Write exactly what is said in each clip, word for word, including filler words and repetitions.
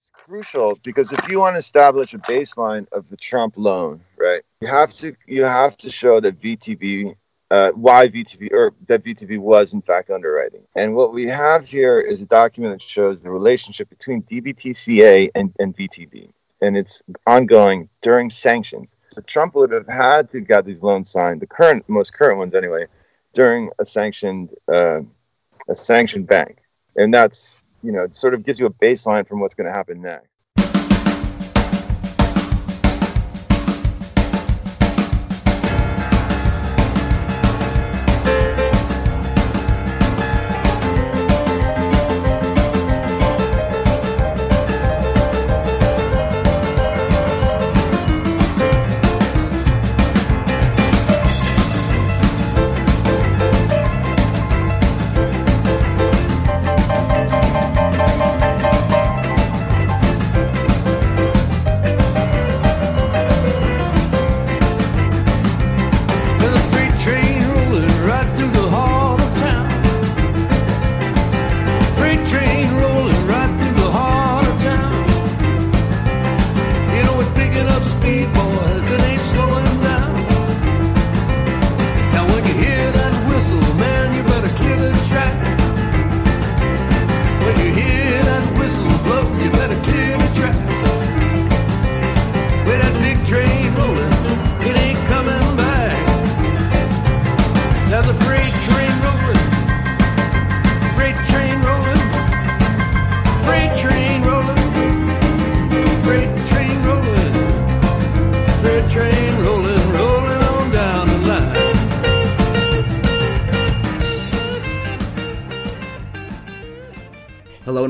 it's crucial, because if you want to establish a baseline of the Trump loan, right, you have to you have to show that V T B, uh, why V T B, or that V T B was in fact underwriting. And what we have here is a document that shows the relationship between D B T C A and, and V T B, and it's ongoing during sanctions. So Trump would have had to get these loans signed, the current, most current ones anyway, during a sanctioned uh, a sanctioned bank, and that's, you know, it sort of gives you a baseline from what's going to happen next.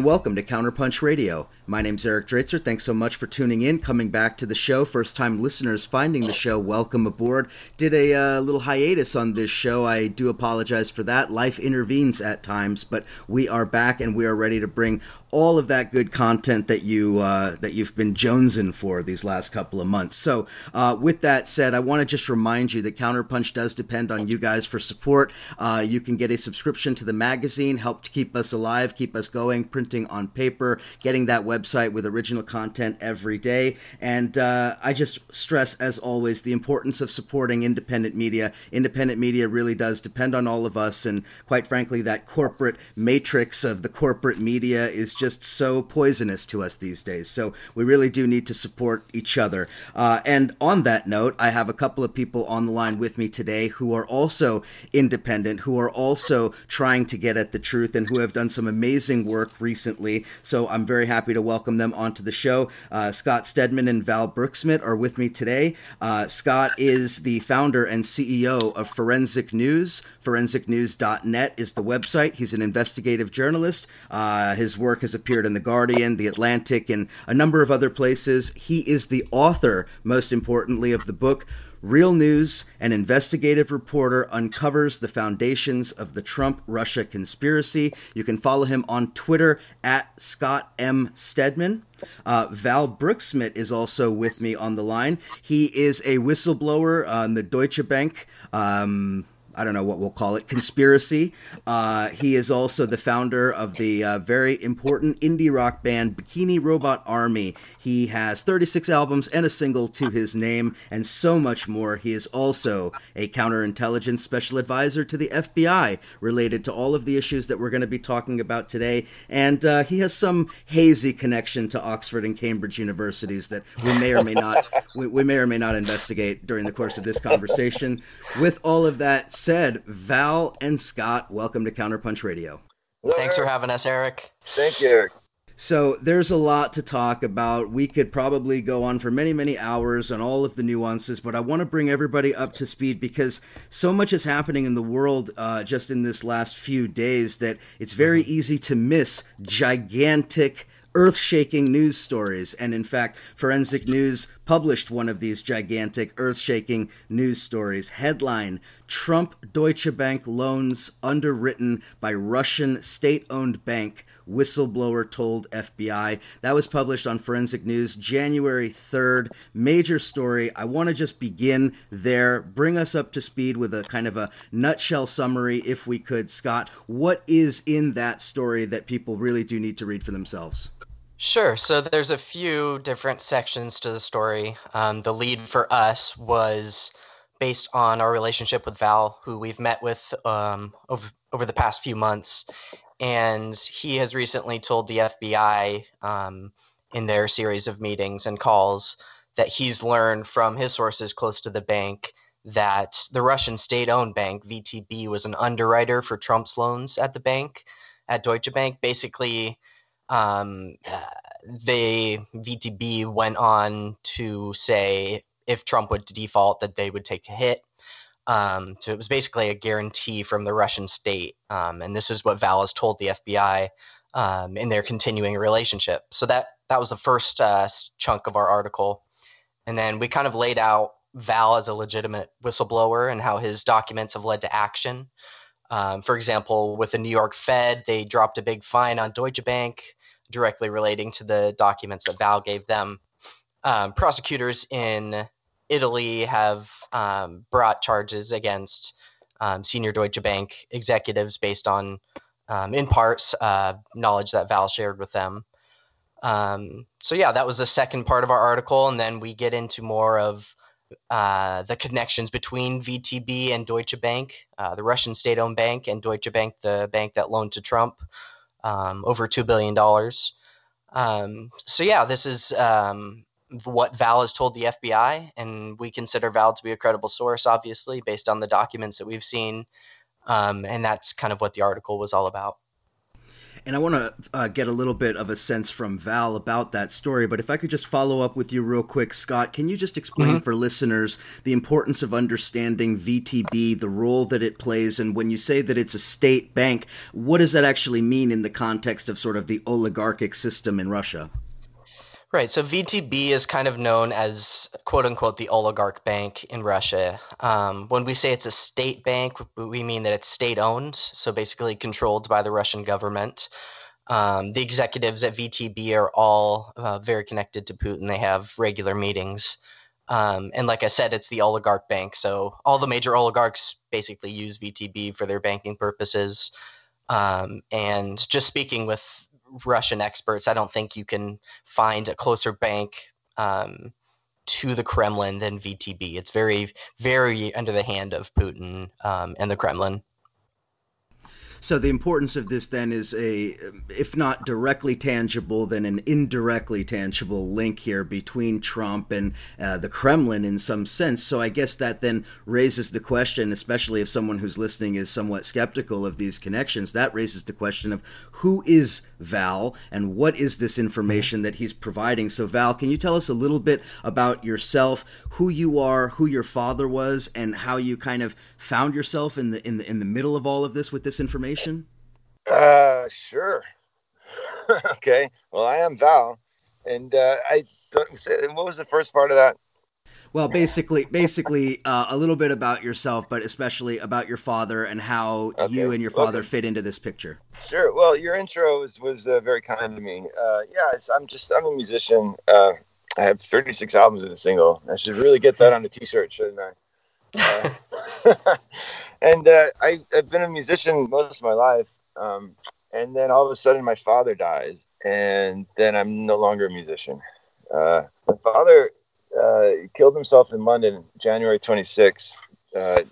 Welcome to Counterpunch Radio. My name's Eric Draitser. Thanks so much for tuning in, coming back to the show. First-time listeners finding the show, welcome aboard. Did a uh, little hiatus on this show. I do apologize for that. Life intervenes at times, but we are back and we are ready to bring all of that good content that, you, uh, that you've been jonesing for these last couple of months. So uh, with that said, I want to just remind you that Counterpunch does depend on you guys for support. Uh, you can get a subscription to the magazine, help to keep us alive, keep us going, printing on paper, getting that website. website with original content every day. And uh, I just stress, as always, the importance of supporting independent media. Independent media really does depend on all of us. And quite frankly, that corporate matrix of the corporate media is just so poisonous to us these days. So we really do need to support each other. Uh, and on that note, I have a couple of people on the line with me today who are also independent, who are also trying to get at the truth and who have done some amazing work recently. So I'm very happy to welcome them onto the show. Uh, Scott Stedman and Val Brooksmith are with me today. Uh, Scott is the founder and C E O of Forensic News. forensic news dot net is the website. He's an investigative journalist. Uh, his work has appeared in The Guardian, The Atlantic, and a number of other places. He is the author, most importantly, of the book Real News, an investigative reporter uncovers the foundations of the Trump-Russia conspiracy. You can follow him on Twitter at Scott M. Stedman. Uh, Val Brooksmith is also with me on the line. He is a whistleblower on the Deutsche Bank, um, I don't know what we'll call it, conspiracy. Uh, he is also the founder of the uh, very important indie rock band Bikini Robot Army. He has thirty-six albums and a single to his name, and so much more. He is also a counterintelligence special advisor to the F B I related to all of the issues that we're going to be talking about today. And uh, he has some hazy connection to Oxford and Cambridge universities that we may or may not we, we may or may not investigate during the course of this conversation. With all of that said, Val and Scott, welcome to Counterpunch Radio. Thanks for having us, Eric. Thank you, Eric. So there's a lot to talk about. We could probably go on for many, many hours on all of the nuances, but I want to bring everybody up to speed because so much is happening in the world uh, just in this last few days that it's very easy to miss gigantic, earth-shaking news stories. And in fact, Forensic News published one of these gigantic, earth-shaking news stories. Headline, Trump Deutsche Bank loans underwritten by Russian state-owned bank, whistleblower told F B I. That was published on Forensic News January third. Major story. I want to just begin there. Bring us up to speed with a kind of a nutshell summary, if we could. Scott, what is in that story that people really do need to read for themselves? Sure. So there's a few different sections to the story. Um, the lead for us was based on our relationship with Val, who we've met with um, over, over the past few months. And he has recently told the F B I um, in their series of meetings and calls that he's learned from his sources close to the bank that the Russian state-owned bank, V T B, was an underwriter for Trump's loans at the bank, at Deutsche Bank. Basically, um, they V T B went on to say if Trump would default, that they would take a hit. Um, so it was basically a guarantee from the Russian state. Um, and this is what Val has told the F B I um, in their continuing relationship. So that, that was the first uh, chunk of our article. And then we kind of laid out Val as a legitimate whistleblower and how his documents have led to action. Um, for example, with the New York Fed, they dropped a big fine on Deutsche Bank directly relating to the documents that Val gave them. Um, prosecutors in Italy have um, brought charges against um, senior Deutsche Bank executives based on, um, in parts, uh, knowledge that Val shared with them. Um, so yeah, that was the second part of our article. And then we get into more of uh, the connections between V T B and Deutsche Bank, uh, the Russian state-owned bank, and Deutsche Bank, the bank that loaned to Trump um, over two billion dollars. Um, so yeah, this is... Um, what Val has told the F B I, and we consider Val to be a credible source, obviously, based on the documents that we've seen. Um, and that's kind of what the article was all about. And I want to uh, get a little bit of a sense from Val about that story, but if I could just follow up with you real quick, Scott, can you just explain mm-hmm. for listeners the importance of understanding V T B, the role that it plays, and when you say that it's a state bank, what does that actually mean in the context of sort of the oligarchic system in Russia? Right. So V T B is kind of known as, quote unquote, the oligarch bank in Russia. Um, when we say it's a state bank, we mean that it's state owned. So basically controlled by the Russian government. Um, the executives at V T B are all uh, very connected to Putin. They have regular meetings. Um, and like I said, it's the oligarch bank. So all the major oligarchs basically use V T B for their banking purposes. Um, and just speaking with Russian experts, I don't think you can find a closer bank um, to the Kremlin than V T B. It's very, very under the hand of Putin um, and the Kremlin. So the importance of this then is a, if not directly tangible, then an indirectly tangible link here between Trump and uh, the Kremlin in some sense. So I guess that then raises the question, especially if someone who's listening is somewhat skeptical of these connections, that raises the question of who is Val and what is this information that he's providing? So Val, can you tell us a little bit about yourself, who you are, who your father was, and how you kind of found yourself in the in the, in the middle of all of this with this information? Uh, sure. Okay. Well, I am Val, and uh, I don't say. What was the first part of that? Well, basically, basically, uh, a little bit about yourself, but especially about your father and how okay. you and your father okay. fit into this picture. Sure. Well, your intro was was uh, very kind to me. Uh, yeah, it's, I'm just I'm a musician. Uh, I have thirty-six albums and a single. I should really get that on a T-shirt, shouldn't I? uh, and uh, I, I've been a musician most of my life, um, and then all of a sudden my father dies, and then I'm no longer a musician. Uh, my father uh, killed himself in London, January twenty-sixth, uh,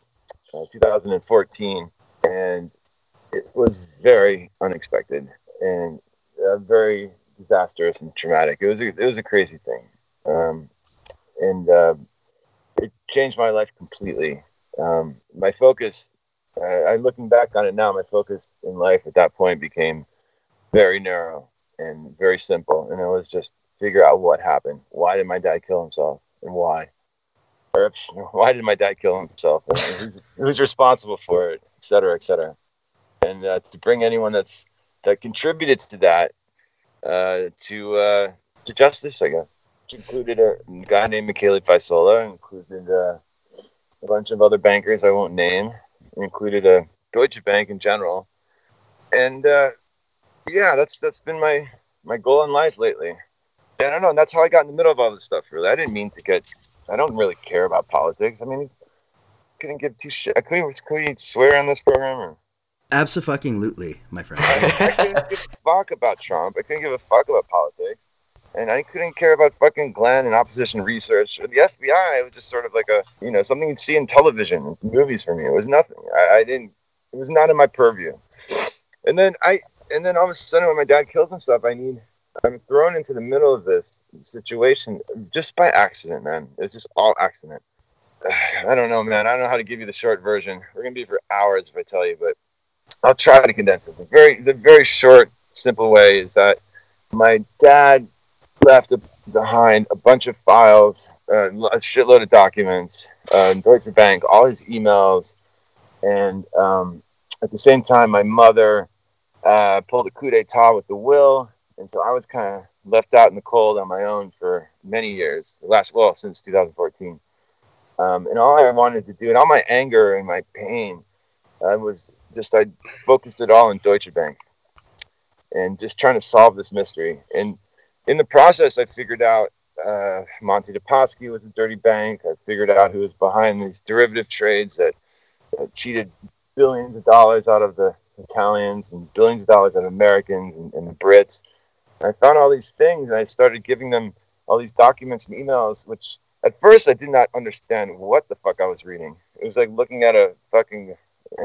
two thousand fourteen, and it was very unexpected and uh, very disastrous and traumatic. It was a, it was a crazy thing, um, and. Uh, It changed my life completely. Um, my focus, uh, I looking back on it now, my focus in life at that point became very narrow and very simple. And it was just figure out what happened. Why did my dad kill himself and why? Or why did my dad kill himself? And who's, who's responsible for it, et cetera, et cetera. And uh, to bring anyone that's that contributed to that uh, to uh, to justice, I guess. Included a guy named Michele Faissola, included uh, a bunch of other bankers I won't name, included a uh, Deutsche Bank in general, and uh, yeah, that's that's been my, my goal in life lately. And I don't know, and that's how I got in the middle of all this stuff. Really, I didn't mean to get. I don't really care about politics. I mean, I couldn't give two shit. I couldn't. Could you swear on this program? Or? Absolutely, my friend. I, I couldn't give a fuck about Trump. I couldn't give a fuck about politics. And I couldn't care about fucking Glenn and opposition research or the F B I. It was just sort of like a, you know, something you'd see in television, movies for me. It was nothing. I, I didn't, it was not in my purview. And then I, and then all of a sudden when my dad kills himself, I need, I'm thrown into the middle of this situation just by accident, man. It's just all accident. I don't know, man. I don't know how to give you the short version. We're going to be for hours if I tell you, but I'll try to condense it. The very, the very short, simple way is that my dad left behind a bunch of files, uh, a shitload of documents, uh, Deutsche Bank, all his emails. And um, at the same time, my mother uh, pulled a coup d'etat with the will. And so I was kind of left out in the cold on my own for many years, the last, well, since two thousand fourteen. Um, and all I wanted to do, and all my anger and my pain, I was just, I focused it all on Deutsche Bank and just trying to solve this mystery. And in the process, I figured out uh, Monte dei Paschi was a dirty bank. I figured out who was behind these derivative trades that, that cheated billions of dollars out of the Italians and billions of dollars out of Americans and, and the Brits. And I found all these things, and I started giving them all these documents and emails, which at first I did not understand what the fuck I was reading. It was like looking at a fucking a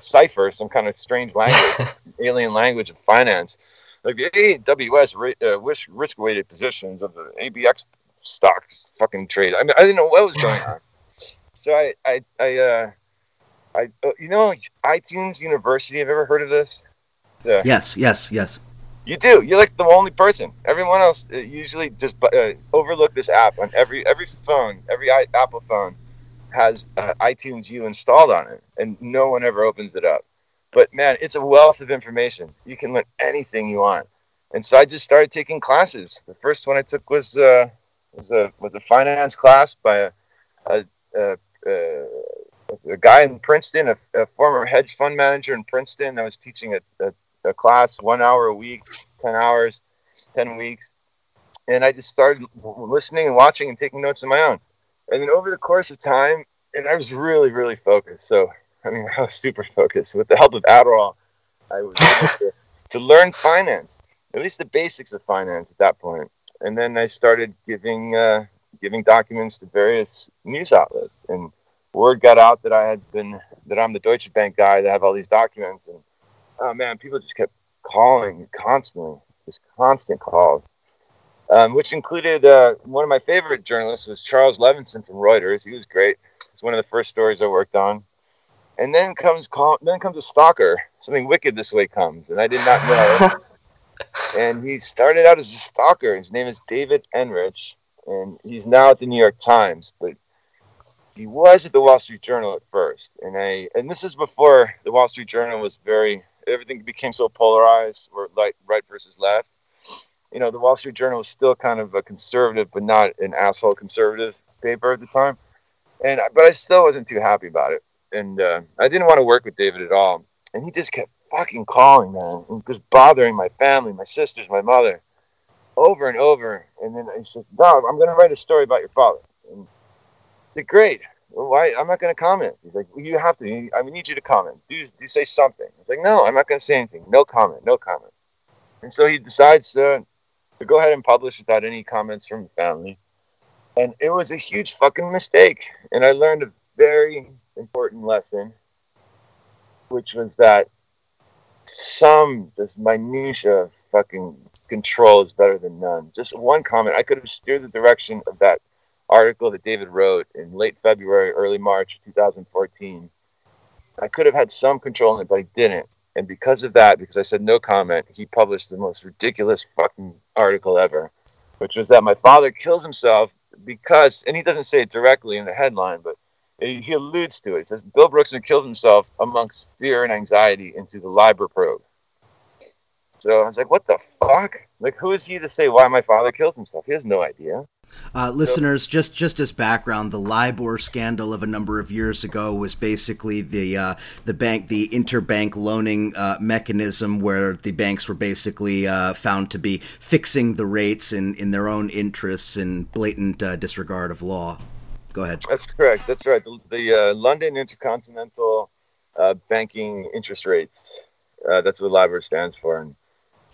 cipher, some kind of strange language, alien language of finance. Like the A W S uh, risk-weighted positions of the A B X stocks fucking trade. I mean, I didn't know what was going on. So I, I, I, uh, I, you know, iTunes University. Have you ever heard of this? Yeah. Yes, yes, yes. You do. You're like the only person. Everyone else usually just uh, overlook this app on every every phone. Every I, Apple phone has uh, iTunes U installed on it, and no one ever opens it up. But, man, it's a wealth of information. You can learn anything you want. And so I just started taking classes. The first one I took was uh, was a was a finance class by a a, a, a, a guy in Princeton, a, a former hedge fund manager in Princeton that was teaching a, a, a class one hour a week, ten hours, ten weeks. And I just started listening and watching and taking notes on my own. And then over the course of time, and I was really, really focused. So I mean, I was super focused. With the help of Adderall, I was able to, to learn finance, at least the basics of finance at that point. And then I started giving uh, giving documents to various news outlets, and word got out that I had been that I'm the Deutsche Bank guy that have all these documents. And oh man, people just kept calling constantly, just constant calls, um, which included uh, one of my favorite journalists was Charles Levinson from Reuters. He was great. It's one of the first stories I worked on. And then comes call, then comes a stalker. Something wicked this way comes, and I did not know. And he started out as a stalker. His name is David Enrich, and he's now at the New York Times, but he was at the Wall Street Journal at first. And I and this is before the Wall Street Journal was very everything became so polarized, or like right versus left. You know, the Wall Street Journal was still kind of a conservative, but not an asshole conservative paper at the time. And but I still wasn't too happy about it. And uh, I didn't want to work with David at all. And he just kept fucking calling, man, and just bothering my family, my sisters, my mother, over and over. And then I said, no, I'm going to write a story about your father. And I said, great. Well, why? I'm not going to comment. He's like, well, you have to. I need you to comment. Do, do say something. I was like, no, I'm not going to say anything. No comment, no comment. And so he decides to, to go ahead and publish without any comments from the family. And it was a huge fucking mistake. And I learned a very important lesson, which was that some this minutia of fucking control is better than none. Just one comment, I could have steered the direction of that article that David wrote in late February, early March twenty fourteen. I could have had some control in it, but I didn't. And because of that, because I said no comment, he published the most ridiculous fucking article ever, which was that my father kills himself because, and he doesn't say it directly in the headline, but he alludes to it. He says, Bill Brooksmith kills himself amongst fear and anxiety into the LIBOR probe. So I was like, what the fuck? Like, who is he to say why my father killed himself? He has no idea. Uh, listeners, so, just just as background, the LIBOR scandal of a number of years ago was basically the uh, the bank, the interbank loaning uh, mechanism where the banks were basically uh, found to be fixing the rates in, in their own interests in blatant uh, disregard of law. Go ahead. That's correct. That's right. The, the uh, London Intercontinental uh, Banking Interest Rates. Uh, that's what LIBOR stands for. And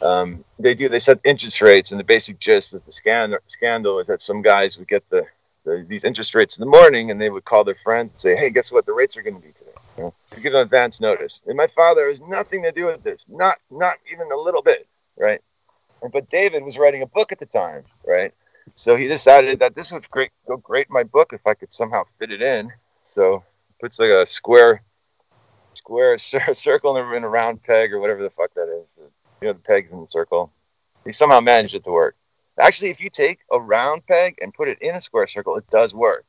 Um, they do. They set interest rates, and the basic gist of the scandal, scandal is that some guys would get the, the these interest rates in the morning, and they would call their friends and say, "Hey, guess what? The rates are going to be today." You know, to give them advance notice. And my father has nothing to do with this, not not even a little bit, right? And, but David was writing a book at the time, right? So he decided that this would great go great in my book if I could somehow fit it in. So he puts like a square, square circle in a round peg or whatever the fuck that is. You know, the pegs in the circle. He somehow managed it to work. Actually, if you take a round peg and put it in a square circle, it does work.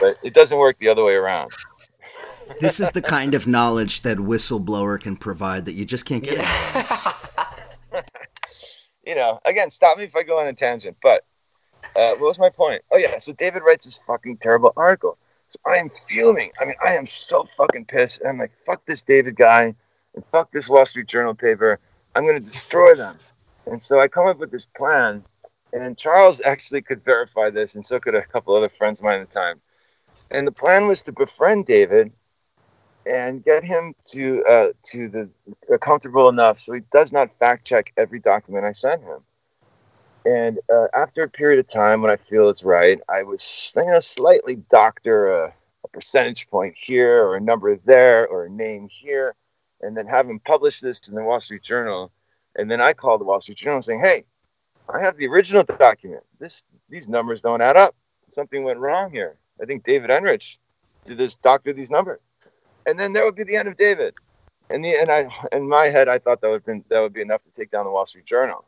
But it doesn't work the other way around. This is the kind of knowledge that whistleblower can provide that you just can't get. Yeah. You know, again, stop me if I go on a tangent, but uh, what was my point? Oh, yeah, so David writes this fucking terrible article. So I am fuming. I mean, I am so fucking pissed. And I'm like, fuck this David guy and fuck this Wall Street Journal paper. I'm going to destroy them. And so I come up with this plan, and Charles actually could verify this, and so could a couple other friends of mine at the time. And the plan was to befriend David and get him to uh, to the uh, comfortable enough so he does not fact check every document I send him. And uh, after a period of time when I feel it's right, I was you know slightly doctor a, a percentage point here or a number there or a name here, and then have him publish this in the Wall Street Journal. And then I called the Wall Street Journal saying, "Hey, I have the original document. This these numbers don't add up. Something went wrong here. I think David Enrich did this, doctor these numbers." And then that would be the end of David. And the and I in my head I thought that would been that would be enough to take down the Wall Street Journal.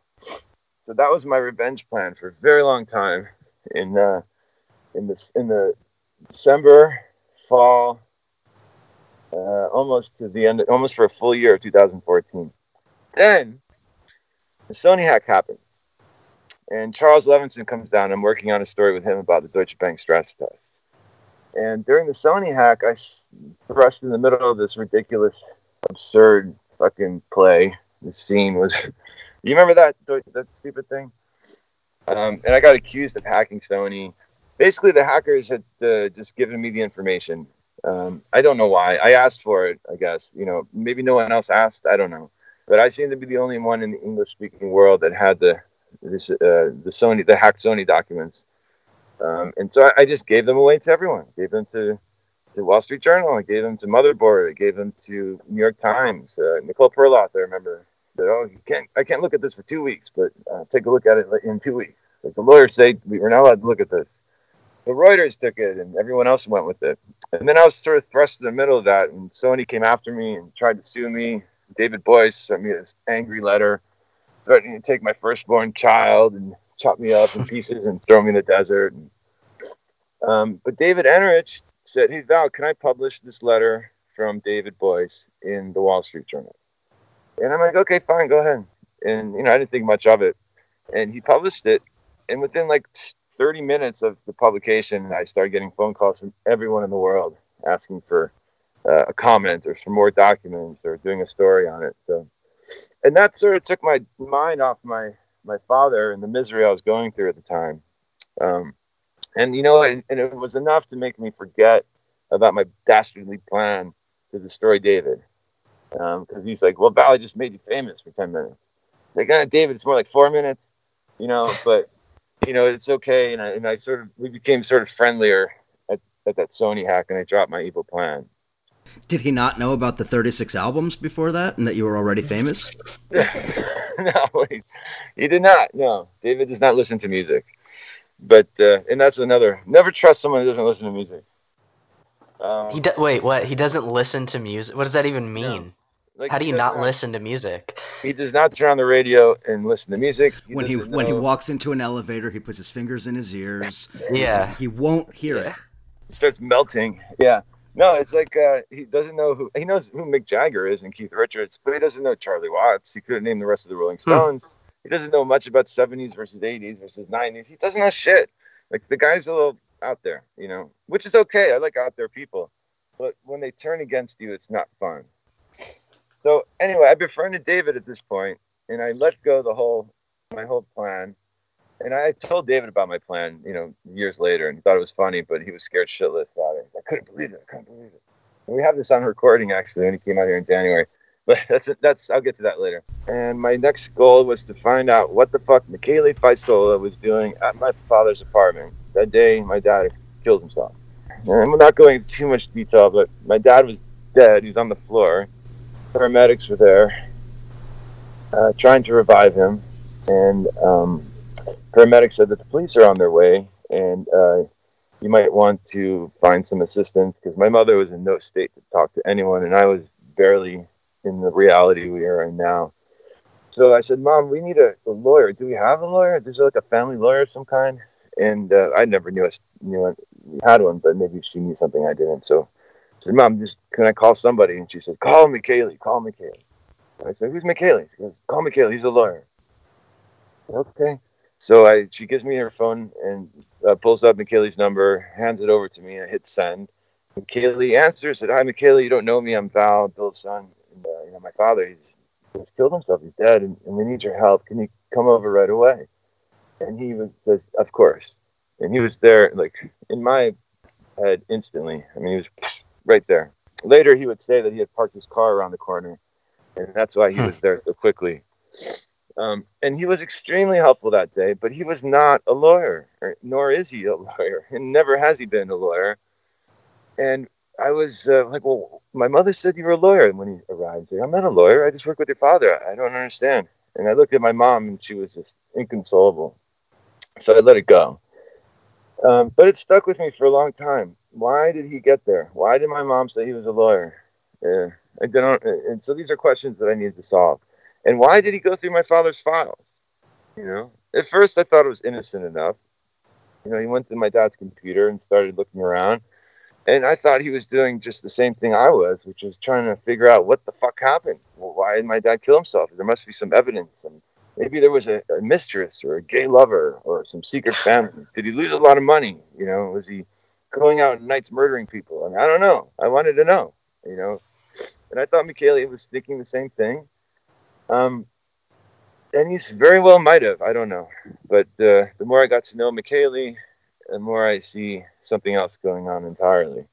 So that was my revenge plan for a very long time. In uh, in this in the December fall, uh, almost to the end, almost for a full year of two thousand fourteen. Then the Sony hack happens, and Charles Levinson comes down. I'm working on a story with him about the Deutsche Bank stress test. And during the Sony hack, I thrust in the middle of this ridiculous, absurd fucking play. The scene was, you remember that that stupid thing? Um, and I got accused of hacking Sony. Basically, the hackers had uh, just given me the information. Um, I don't know why. I asked for it, I guess. You know, maybe no one else asked. I don't know. But I seemed to be the only one in the English-speaking world that had the this uh, the Sony the hacked Sony documents. Um, and so I, I just gave them away to everyone. I gave them to, to Wall Street Journal. I gave them to Motherboard. I gave them to New York Times. Uh, Nicole Perloff, I remember, said, "Oh, you can't, I can't look at this for two weeks, but uh, take a look at it in two weeks. Like the lawyers say, we were not allowed to look at this." The Reuters took it, and everyone else went with it. And then I was sort of thrust in the middle of that, and Sony came after me and tried to sue me. David Boyce sent me this angry letter threatening to take my firstborn child and chop me up in pieces and throw me in the desert. Um, but David Enrich said, "Hey, Val, can I publish this letter from David Boyce in the Wall Street Journal?" And I'm like, "Okay, fine, go ahead." And, you know, I didn't think much of it. And he published it. And within like thirty minutes of the publication, I started getting phone calls from everyone in the world asking for uh, a comment or for more documents or doing a story on it. So, and that sort of took my mind off my my father and the misery I was going through at the time. Um, and, you know, and, and it was enough to make me forget about my dastardly plan to destroy David. Because um, he's like, "Well, Val, I just made you famous for ten minutes. Like, ah, David, it's more like four minutes, you know, but, you know, it's okay. And I, and I sort of, we became sort of friendlier at, at that Sony hack, and I dropped my evil plan. Did he not know about the thirty-six albums before that and that you were already famous? No, he, he did not. No, David does not listen to music. But, uh, and that's another, never trust someone who doesn't listen to music. Um, he do, Wait, what? He doesn't listen to music? What does that even mean? Yeah. Like, how do you not, not listen to music? He does not turn on the radio and listen to music. He when he know. When he walks into an elevator, he puts his fingers in his ears. Yeah. He won't hear yeah. it. He starts melting. Yeah. No, it's like uh, he doesn't know who – he knows who Mick Jagger is and Keith Richards, but he doesn't know Charlie Watts. He couldn't name the rest of the Rolling Stones. Hmm. He doesn't know much about seventies versus eighties versus nineties. He doesn't know shit. Like, the guy's a little out there, you know, which is okay. I like out there people. But when they turn against you, it's not fun. So, anyway, I befriended David at this point, and I let go the whole – my whole plan. And I told David about my plan, you know, years later, and he thought it was funny, but he was scared shitless about it. I couldn't believe it. I couldn't believe it. And we have this on recording, actually, when he came out here in January. But that's that's I'll get to that later. And my next goal was to find out what the fuck Michele Faissola was doing at my father's apartment that day my dad killed himself. And I'm not going into too much detail, but my dad was dead. He was on the floor. Paramedics were there uh, trying to revive him. And um, paramedics said that the police are on their way and uh, you might want to find some assistance, because my mother was in no state to talk to anyone and I was barely in the reality we are in now. So I said, Mom, we need a, a lawyer. Do we have a lawyer? There's like a family lawyer of some kind. And uh, I never knew I knew I had one, but maybe she knew something I didn't. So I said, Mom, just can I call somebody? And she said, call Michele, call Michele. I said, who's Michele? She goes, call Michele, he's a lawyer. Okay. So I, she gives me her phone and uh, pulls up Michele's number, hands it over to me, and I hit send. Michele answers, said, hi, Michele, you don't know me, I'm Val, Bill's son. And, uh, you know, my father, he's, he's killed himself, he's dead, and, and we need your help. Can you come over right away? And he was, says, of course. And he was there, like, in my head instantly. I mean, he was right there. Later, he would say that he had parked his car around the corner, and that's why he was there so quickly. Um, and he was extremely helpful that day, but he was not a lawyer, or, nor is he a lawyer, and never has he been a lawyer. And I was uh, like, well, my mother said you were a lawyer. And when he arrived, I'm not a lawyer. I just work with your father. I don't understand. And I looked at my mom, and she was just inconsolable. So I let it go. Um, but it stuck with me for a long time. Why did he get there? Why did my mom say he was a lawyer? Uh, I don't. And so these are questions that I needed to solve. And why did he go through my father's files? You know, at first I thought it was innocent enough. You know, he went to my dad's computer and started looking around. And I thought he was doing just the same thing I was, which was trying to figure out what the fuck happened. Well, why did my dad kill himself? There must be some evidence. And maybe there was a, a mistress or a gay lover or some secret family. Did he lose a lot of money? You know, was he going out at nights murdering people? I mean, I don't know. I wanted to know, you know. And I thought Michele was thinking the same thing. Um, and he's very well might have. I don't know. But uh, the more I got to know Michele, the more I see something else going on entirely.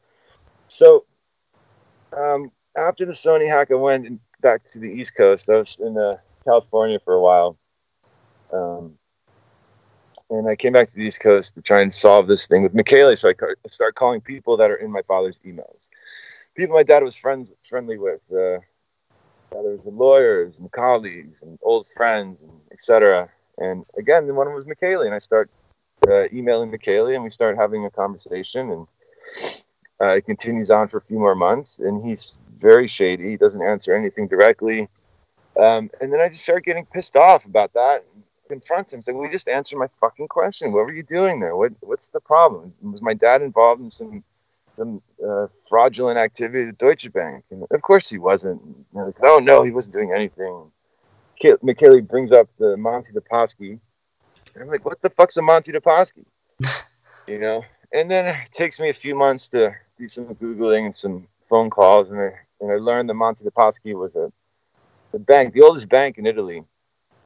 So um, after the Sony hack, I went in, back to the East Coast. I was in uh, California for a while. Um, and I came back to the East Coast to try and solve this thing with Michele. So I ca- started calling people that are in my father's emails. People my dad was friends friendly with. Uh, there was the lawyers and colleagues and old friends, and et cetera. And again, the one was Michele. And I start Uh, emailing Michele, and we start having a conversation, and uh, it continues on for a few more months, and he's very shady. He doesn't answer anything directly. Um, and then I just start getting pissed off about that and confront him, saying, will you just answer my fucking question? What were you doing there? What What's the problem? Was my dad involved in some some uh, fraudulent activity at Deutsche Bank? And of course he wasn't. And like, oh, no, he wasn't doing anything. Michele brings up the Monte dei Paschi. And I'm like, what the fuck's a Monte dei Paschi? You know? And then it takes me a few months to do some Googling and some phone calls. And I, and I learned that Monte dei Paschi was a, a bank, the oldest bank in Italy,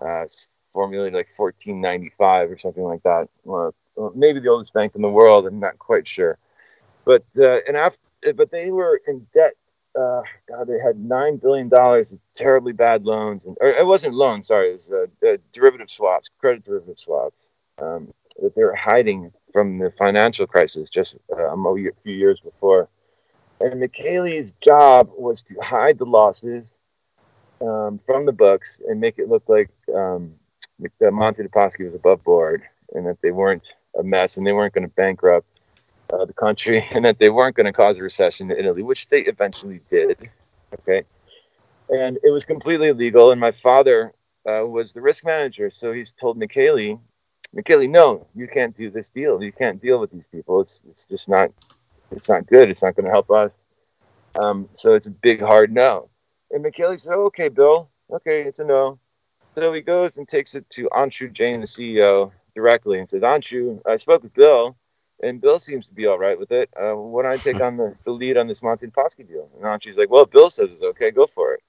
uh, formulated like fourteen ninety-five or something like that. Or, or maybe the oldest bank in the world. I'm not quite sure. But, uh, and after, but they were in debt. Uh, God, they had nine billion dollars in terribly bad loans. And, or it wasn't loans, sorry. It was uh, uh, derivative swaps, credit derivative swaps, um, that they were hiding from the financial crisis just uh, a few years before. And Michele's job was to hide the losses um, from the books and make it look like um, Monte dei Paschi was above board and that they weren't a mess and they weren't going to bankrupt Uh, the country, and that they weren't going to cause a recession in Italy, which they eventually did. Okay. And it was completely illegal. And my father uh, was the risk manager. So he's told Michele, Michele, no, you can't do this deal. You can't deal with these people. It's it's just not, it's not good. It's not going to help us. Um, so it's a big, hard no. And Michele said, oh, okay, Bill. Okay. It's a no. So he goes and takes it to Anshu Jain, the C E O, directly and says, Anshu, I spoke with Bill. And Bill seems to be all right with it. Uh, why don't I take on the, the lead on this Monte dei Paschi deal? And Anshu's like, well, Bill says it's okay. Go for it.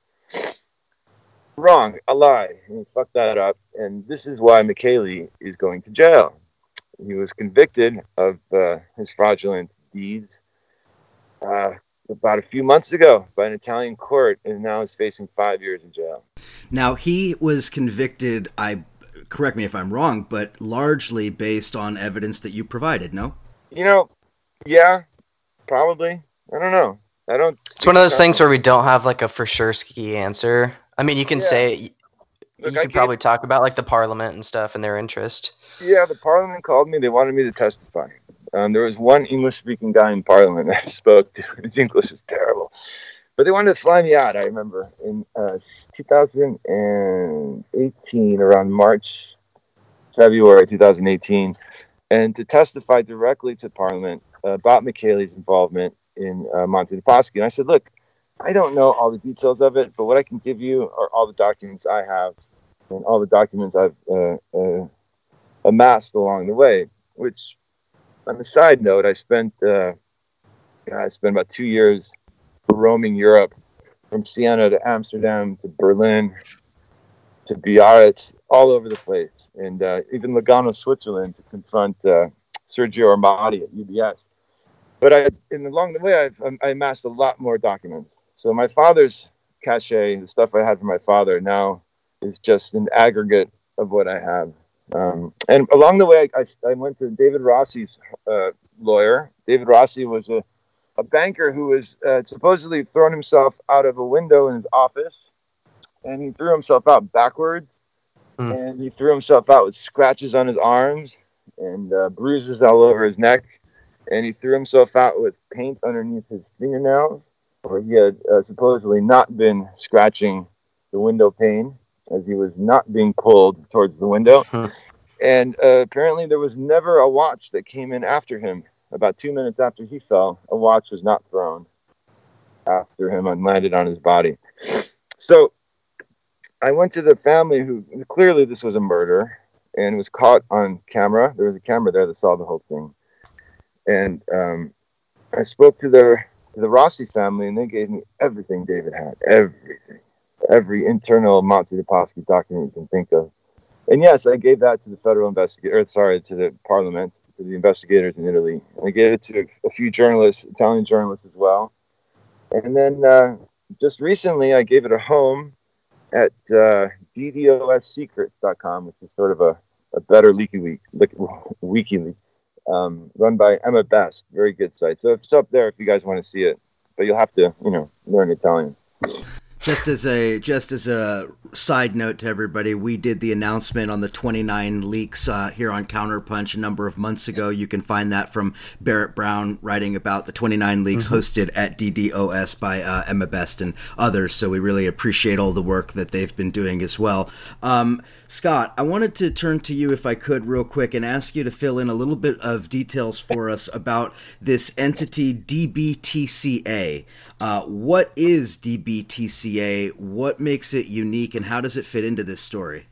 Wrong. A lie. And he fucked that up. And this is why Michele is going to jail. He was convicted of uh, his fraudulent deeds. Uh, about a few months ago by an Italian court, and now is facing five years in jail. Now, he was convicted, I correct me if I'm wrong, but largely based on evidence that you provided, no? You know, yeah, probably. I don't know. I don't. It's one of those things where we don't have like a for sure ski answer. I mean, you can yeah. say Look, you could probably talk about like the parliament and stuff and their interest. Yeah, the parliament called me. They wanted me to testify. Um, there was one English-speaking guy in parliament that I spoke to. His English was terrible, but they wanted to fly me out. I remember in uh, two thousand eighteen, around March, February two thousand eighteen, and to testify directly to parliament uh, about Michele's involvement in uh, Monte dei Paschi. And I said, look, I don't know all the details of it, but what I can give you are all the documents I have and all the documents I've uh, uh, amassed along the way. Which, on a side note, I spent uh, I spent about two years roaming Europe, from Siena to Amsterdam to Berlin to Biarritz, all over the place, and uh, even Lugano, Switzerland, to confront uh, Sergio Armati at U B S. But I, and along the way, I've, I amassed a lot more documents. So my father's cachet, the stuff I had from my father, now is just an aggregate of what I have. Um, and along the way, I, I went to David Rossi's uh, lawyer. David Rossi was a, a banker who was uh, supposedly thrown himself out of a window in his office, and he threw himself out backwards, mm. and he threw himself out with scratches on his arms and uh, bruises all over his neck. And he threw himself out with paint underneath his fingernails, or he had uh, supposedly not been scratching the window pane, as he was not being pulled towards the window. Huh. And uh, apparently there was never a watch that came in after him. About two minutes after he fell, a watch was not thrown after him and landed on his body. So I went to the family who, clearly this was a murder, and was caught on camera. There was a camera there that saw the whole thing. And um, I spoke to their to the Rossi family, and they gave me everything David had, everything, every internal Monte dei Paschi document you can think of. And yes, I gave that to the federal investigator, sorry, to the parliament, to the investigators in Italy. And I gave it to a few journalists, Italian journalists as well. And then uh, just recently, I gave it a home at uh, D D O S secrets dot com, which is sort of a, a better WikiLeaks, WikiLeaks. Um, run by Emma Best. Very good site. So it's up there if you guys want to see it. But you'll have to, you know, learn Italian. Just as a just as a side note to everybody, we did the announcement on the twenty-nine leaks uh, here on Counterpunch a number of months ago. You can find that from Barrett Brown writing about the twenty-nine leaks, mm-hmm. hosted at D D O S by uh, Emma Best and others. So we really appreciate all the work that they've been doing as well. Um, Scott, I wanted to turn to you, if I could, real quick, and ask you to fill in a little bit of details for us about this entity D B T C A. Uh, what is D B T C A? What makes it unique, and how does it fit into this story?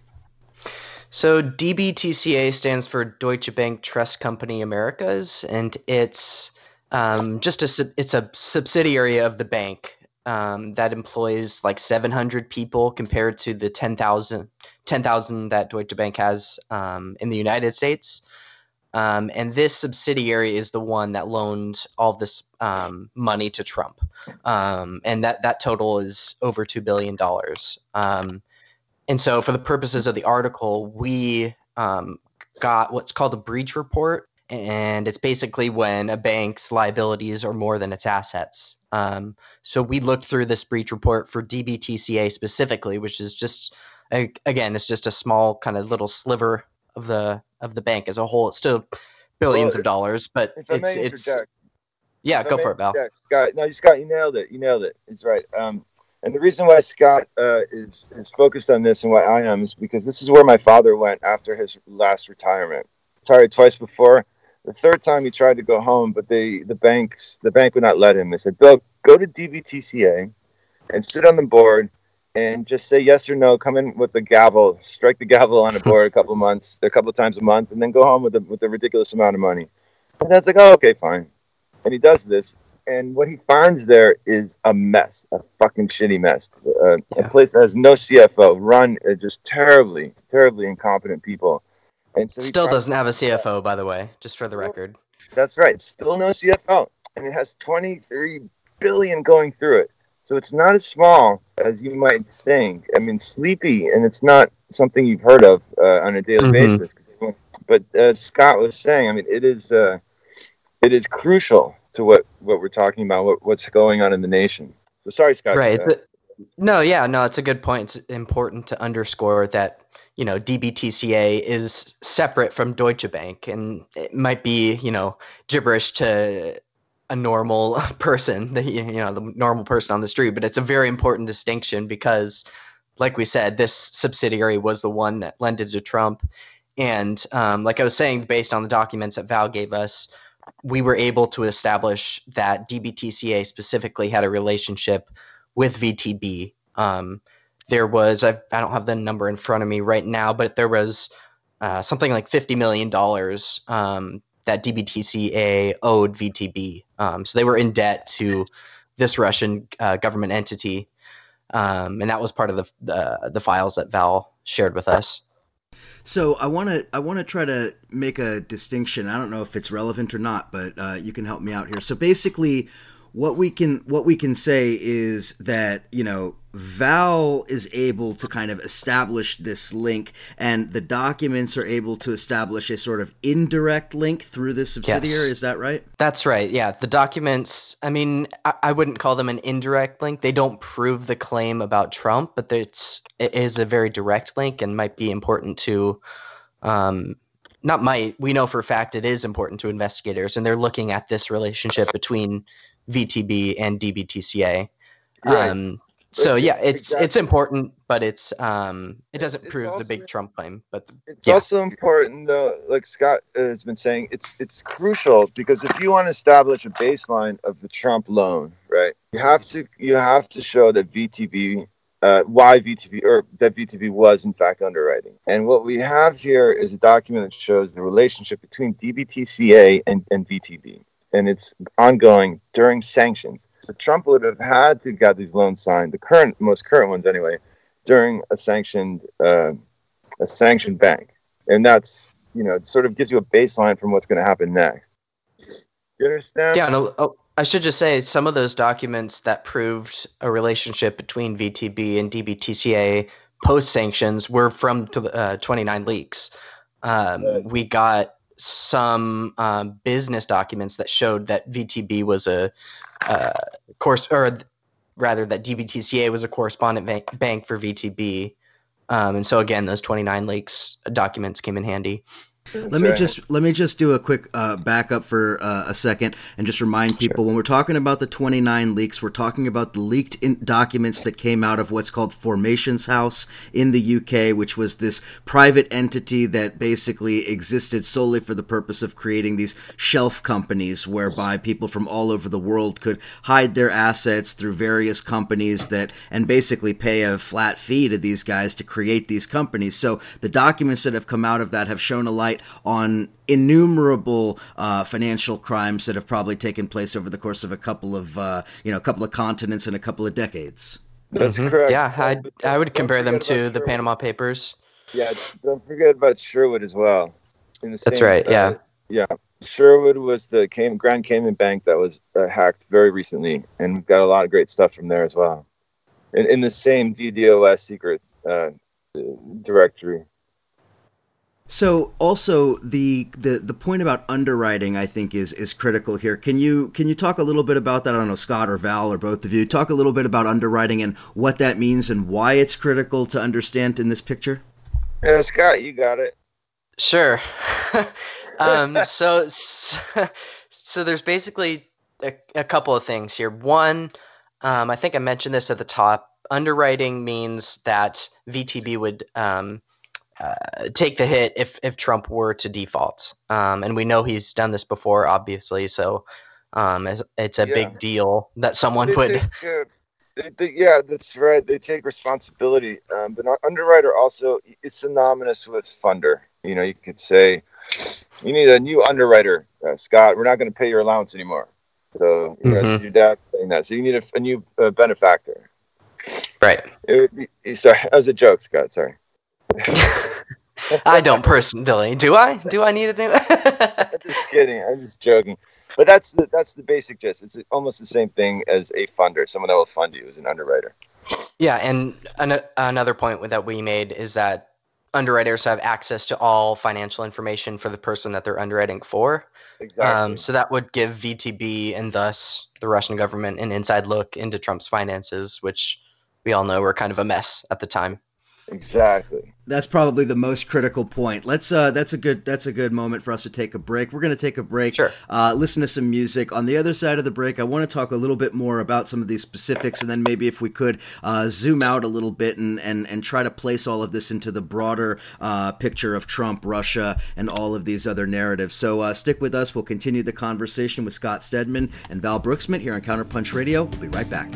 So D B T C A stands for Deutsche Bank Trust Company Americas, and it's um, just a it's a subsidiary of the bank um, that employs like seven hundred people compared to the ten thousand that Deutsche Bank has um, in the United States. Um, and this subsidiary is the one that loaned all this um, money to Trump. Um, and that, that total is over two billion dollars. Um, and so for the purposes of the article, we um, got what's called a breach report. And it's basically when a bank's liabilities are more than its assets. Um, so we looked through this breach report for D B T C A specifically, which is just, again, it's just a small kind of little sliver of the of the bank as a whole. It's still billions well, of dollars, but it's it's yeah. If go for it, Val. Scott, no, you Scott, you nailed it. You nailed it. It's right. Um, and the reason why Scott uh, is is focused on this and why I am is because this is where my father went after his last retirement. Retired twice before. The third time he tried to go home, but they the banks the bank would not let him. They said, "Bill, go to D B T C A and sit on the board." And just say yes or no. Come in with the gavel, strike the gavel on a board a couple of months, a couple of times a month, and then go home with a with a ridiculous amount of money. And that's like, oh, okay, fine. And he does this, and what he finds there is a mess, a fucking shitty mess, uh, yeah. a place that has no C F O, run uh, just terribly, terribly incompetent people. And so he still doesn't have a C F O, by the way, just for the record. That's right, still no C F O, and it has twenty-three billion going through it. So it's not as small as you might think. I mean, sleepy, and it's not something you've heard of uh, on a daily mm-hmm. basis. But as Scott was saying, I mean, it is uh, it is crucial to what, what we're talking about, what, what's going on in the nation. So sorry, Scott. Right. It's a, no, yeah, no, it's a good point. It's important to underscore that, you know, D B T C A is separate from Deutsche Bank, and it might be, you know, gibberish to a normal person, the, you know, the normal person on the street, but it's a very important distinction because, like we said, this subsidiary was the one that lended to Trump. And um, like I was saying, based on the documents that Val gave us, we were able to establish that D B T C A specifically had a relationship with V T B. Um, there was, I've, I don't have the number in front of me right now, but there was uh, something like fifty million dollars um, that D B T C A owed V T B. Um, so they were in debt to this Russian uh, government entity. Um, and that was part of the, the the files that Val shared with us. So I want to I want to try to make a distinction. I don't know if it's relevant or not, but uh, you can help me out here. So basically, what we can what we can say is that, you know, Val is able to kind of establish this link, and the documents are able to establish a sort of indirect link through this subsidiary. Yes. Is that right? That's right. Yeah. The documents, I mean, I, I wouldn't call them an indirect link. They don't prove the claim about Trump, but it's, it is a very direct link and might be important to, um, not might, we know for a fact it is important to investigators, and they're looking at this relationship between V T B and D B T C A. Right. Um, So yeah, it's exactly. It's important, but it's um it doesn't it's, it's prove also, the big Trump claim. But it's yeah. also important though, like Scott has been saying, it's it's crucial because if you want to establish a baseline of the Trump loan, right, you have to you have to show that V T B, uh, why V T B or that V T B was in fact underwriting. And what we have here is a document that shows the relationship between D B T C A and, and V T B, and it's ongoing during sanctions. So Trump would have had to got these loans signed, the current, most current ones anyway, during a sanctioned, uh, a sanctioned bank, and that's, you know, it sort of gives you a baseline from what's going to happen next. You understand? Yeah, no, oh, I should just say some of those documents that proved a relationship between V T B and D B T C A post sanctions were from uh, twenty-nine leaks. Um, uh, we got some um, business documents that showed that V T B was a Uh, course, or th- rather, that D B T C A was a correspondent bank, bank for V T B, um, and so again, those twenty-nine leaks documents came in handy. That's let me right. just let me just do a quick uh, backup for uh, a second and just remind people sure. when we're talking about the twenty-nine leaks, we're talking about the leaked in documents that came out of what's called Formations House in the U K, which was this private entity that basically existed solely for the purpose of creating these shelf companies whereby people from all over the world could hide their assets through various companies that and basically pay a flat fee to these guys to create these companies. So the documents that have come out of that have shown a light on innumerable uh, financial crimes that have probably taken place over the course of a couple of uh, you know a couple of continents and a couple of decades. That's mm-hmm. correct. Yeah, I I would compare them to the Panama Papers. Yeah, don't forget about Sherwood as well. In the That's same, right. Yeah, uh, yeah. Sherwood was the Cayman, Grand Cayman Bank that was uh, hacked very recently, and we've got a lot of great stuff from there as well. In, in the same D DoS secret uh, directory. So also the, the the point about underwriting, I think, is is critical here. Can you can you talk a little bit about that? I don't know, Scott or Val or both of you, talk a little bit about underwriting and what that means and why it's critical to understand in this picture. Yeah, Scott, you got it. Sure. um, so so there's basically a, a couple of things here. One, um, I think I mentioned this at the top. Underwriting means that V T B would. Um, Uh, take the hit if, if Trump were to default. Um, and we know he's done this before, obviously. So um, it's, it's a yeah. big deal that someone they put. Take, uh, they, they, yeah, that's right. They take responsibility. Um, but underwriter also is synonymous with funder. You know, you could say, you need a new underwriter, uh, Scott. We're not going to pay your allowance anymore. So you know, mm-hmm. that's your dad saying that. So you need a, a new uh, benefactor. Right. It would be, sorry, that was a joke, Scott. Sorry. I don't personally, do I? Do I need to do? I'm just kidding. I'm just joking. But that's the, that's the basic gist. It's almost the same thing as a funder, someone that will fund you as an underwriter. Yeah, and an- another point that we made is that underwriters have access to all financial information for the person that they're underwriting for. Exactly. Um, so that would give V T B and thus the Russian government an inside look into Trump's finances, which we all know were kind of a mess at the time. Exactly. That's probably the most critical point. Let's uh that's a good that's a good moment for us to take a break. We're going to take a break. Sure. Uh listen to some music. On the other side of the break, I want to talk a little bit more about some of these specifics, and then maybe if we could uh zoom out a little bit and and and try to place all of this into the broader uh picture of Trump, Russia, and all of these other narratives. So uh stick with us. We'll continue the conversation with Scott Stedman and Val Brooksmith here on Counterpunch Radio. We'll be right back.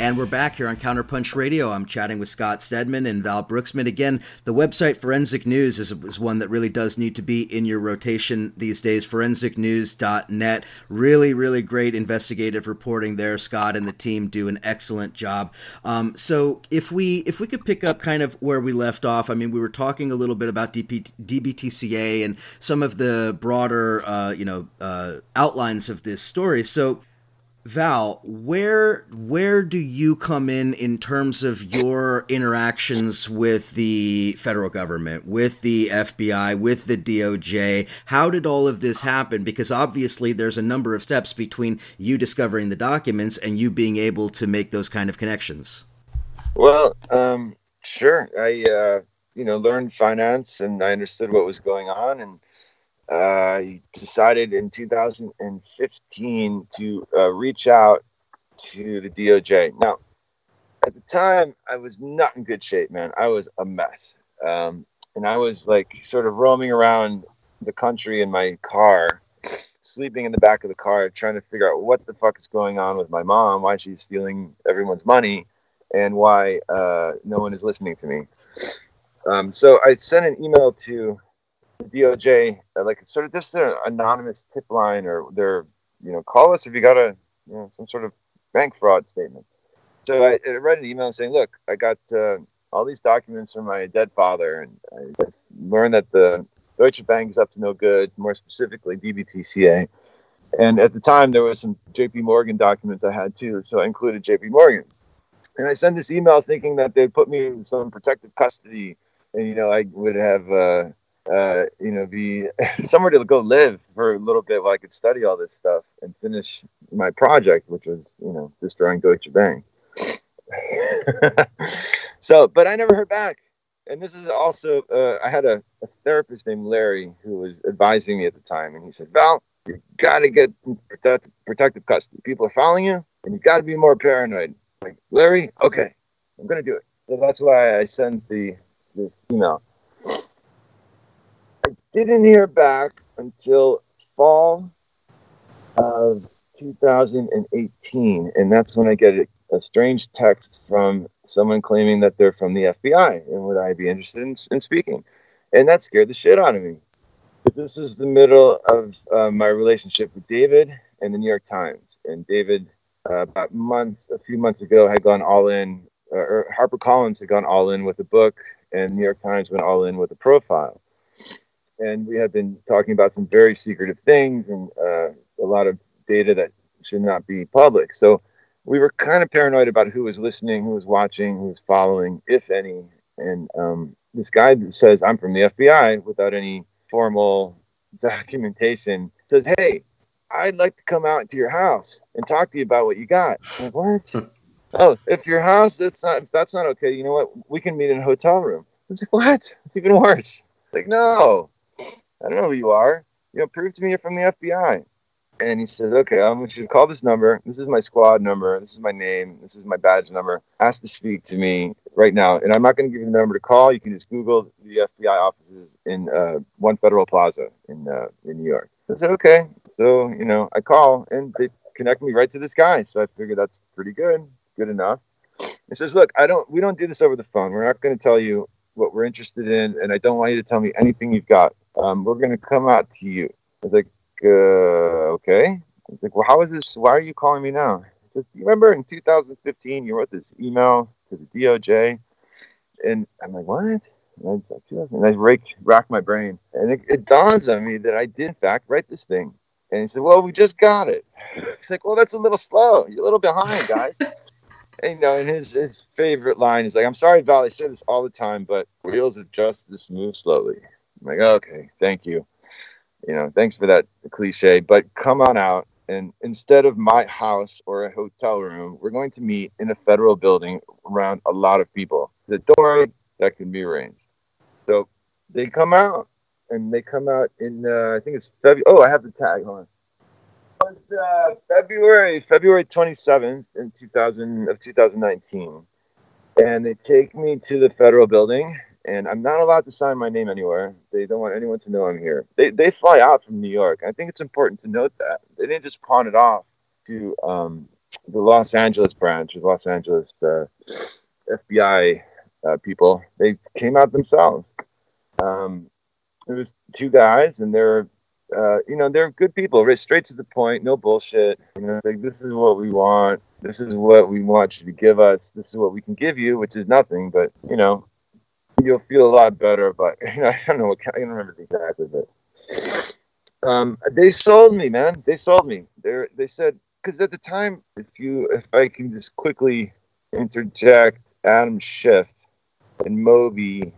And we're back here on Counterpunch Radio. I'm chatting with Scott Stedman and Val Brooksmith. Again, the website Forensic News is, is one that really does need to be in your rotation these days. forensic news dot net. Really, really great investigative reporting there. Scott and the team do an excellent job. Um, so if we if we could pick up kind of where we left off, I mean, we were talking a little bit about D B T C A and some of the broader uh, you know uh, outlines of this story. So, Val, where where do you come in in terms of your interactions with the federal government, with the F B I, with the D O J? How did all of this happen? Because obviously there's a number of steps between you discovering the documents and you being able to make those kind of connections. Well, um, sure. I uh, you know learned finance and I understood what was going on, and I uh, decided in two thousand fifteen to uh, reach out to the D O J. Now, at the time, I was not in good shape, man. I was a mess. Um, and I was like sort of roaming around the country in my car, sleeping in the back of the car, trying to figure out what the fuck is going on with my mom, why she's stealing everyone's money, and why uh, no one is listening to me. Um, so I sent an email to the D O J, like sort of just their anonymous tip line, or their, you know, call us if you got a, you know, some sort of bank fraud statement. So I, I read an email saying, look, I got uh, all these documents from my dead father, and I learned that the Deutsche Bank is up to no good, more specifically D B T C A. And at the time, there was some J P Morgan documents I had, too, so I included J P Morgan. And I sent this email thinking that they'd put me in some protective custody, and, you know, I would have, uh, uh, you know, be somewhere to go live for a little bit while I could study all this stuff and finish my project, which was, you know, destroying Deutsche Bank. So, but I never heard back. And this is also, uh, I had a, a therapist named Larry who was advising me at the time, and he said, Val, you got to get protect, protective custody. People are following you, and you got to be more paranoid. Like, Larry, okay, I'm going to do it. So that's why I sent the this email. I didn't hear back until fall of two thousand eighteen, and that's when I get a, a strange text from someone claiming that they're from the F B I, and would I be interested in, in speaking? And that scared the shit out of me. This is the middle of uh, my relationship with David and the New York Times. And David, uh, about months, a few months ago, had gone all in, uh, or HarperCollins had gone all in with a book, and New York Times went all in with a profile. And we had been talking about some very secretive things and uh, a lot of data that should not be public. So we were kind of paranoid about who was listening, who was watching, who was following, if any. And um, this guy that says, I'm from the F B I, without any formal documentation, says, hey, I'd like to come out to your house and talk to you about what you got. I'm like, what? Oh, if your house, that's not, if that's not okay, you know what? We can meet in a hotel room. I was like, what? It's even worse. It's like, no, I don't know who you are. You know, prove to me you're from the F B I. And he says, okay, I want you to call this number. This is my squad number. This is my name. This is my badge number. Ask to speak to me right now. And I'm not going to give you the number to call. You can just Google the F B I offices in uh, One Federal Plaza in uh, in New York. I said, okay. So, you know, I call, and they connect me right to this guy. So I figure that's pretty good, good enough. He says, look, I don't. we don't do this over the phone. We're not going to tell you what we're interested in, and I don't want you to tell me anything you've got. Um, we're going to come out to you. I was like, Uh, okay. I was like, well, how is this? Why are you calling me now? He says, you remember in two thousand fifteen, you wrote this email to the D O J? And I'm like, what? And I, and I rake, rack my brain. And it, it dawns on me that I did, in fact, write this thing. And he said, well, we just got it. He's like, well, that's a little slow. You're a little behind, guys. And, you know, and his, his favorite line is like, I'm sorry, Val, I say this all the time, but wheels of justice move slowly. I'm like, okay, thank you. You know, thanks for that cliche, but come on out. And instead of my house or a hotel room, we're going to meet in a federal building around a lot of people. The door that can be arranged. So they come out, and they come out in, uh, I think it's February. Oh, I have the tag. Hold on. It was, uh, February, February twenty-seventh in two thousand of two thousand nineteen. And they take me to the federal building. And I'm not allowed to sign my name anywhere. They don't want anyone to know I'm here. They they fly out from New York. I think it's important to note that. They didn't just pawn it off to um, the Los Angeles branch, or Los Angeles uh, F B I uh, people. They came out themselves. Um, it was two guys, and they're, uh, you know, they're good people, right? Straight to the point, no bullshit. You know, like, this is what we want. This is what we want you to give us. This is what we can give you, which is nothing, but, you know, you'll feel a lot better, but you know, I don't know what kind, I don't remember exactly, but um, they sold me, man. They sold me. They they said, because at the time, if you, if I can just quickly interject, Adam Schiff and Moby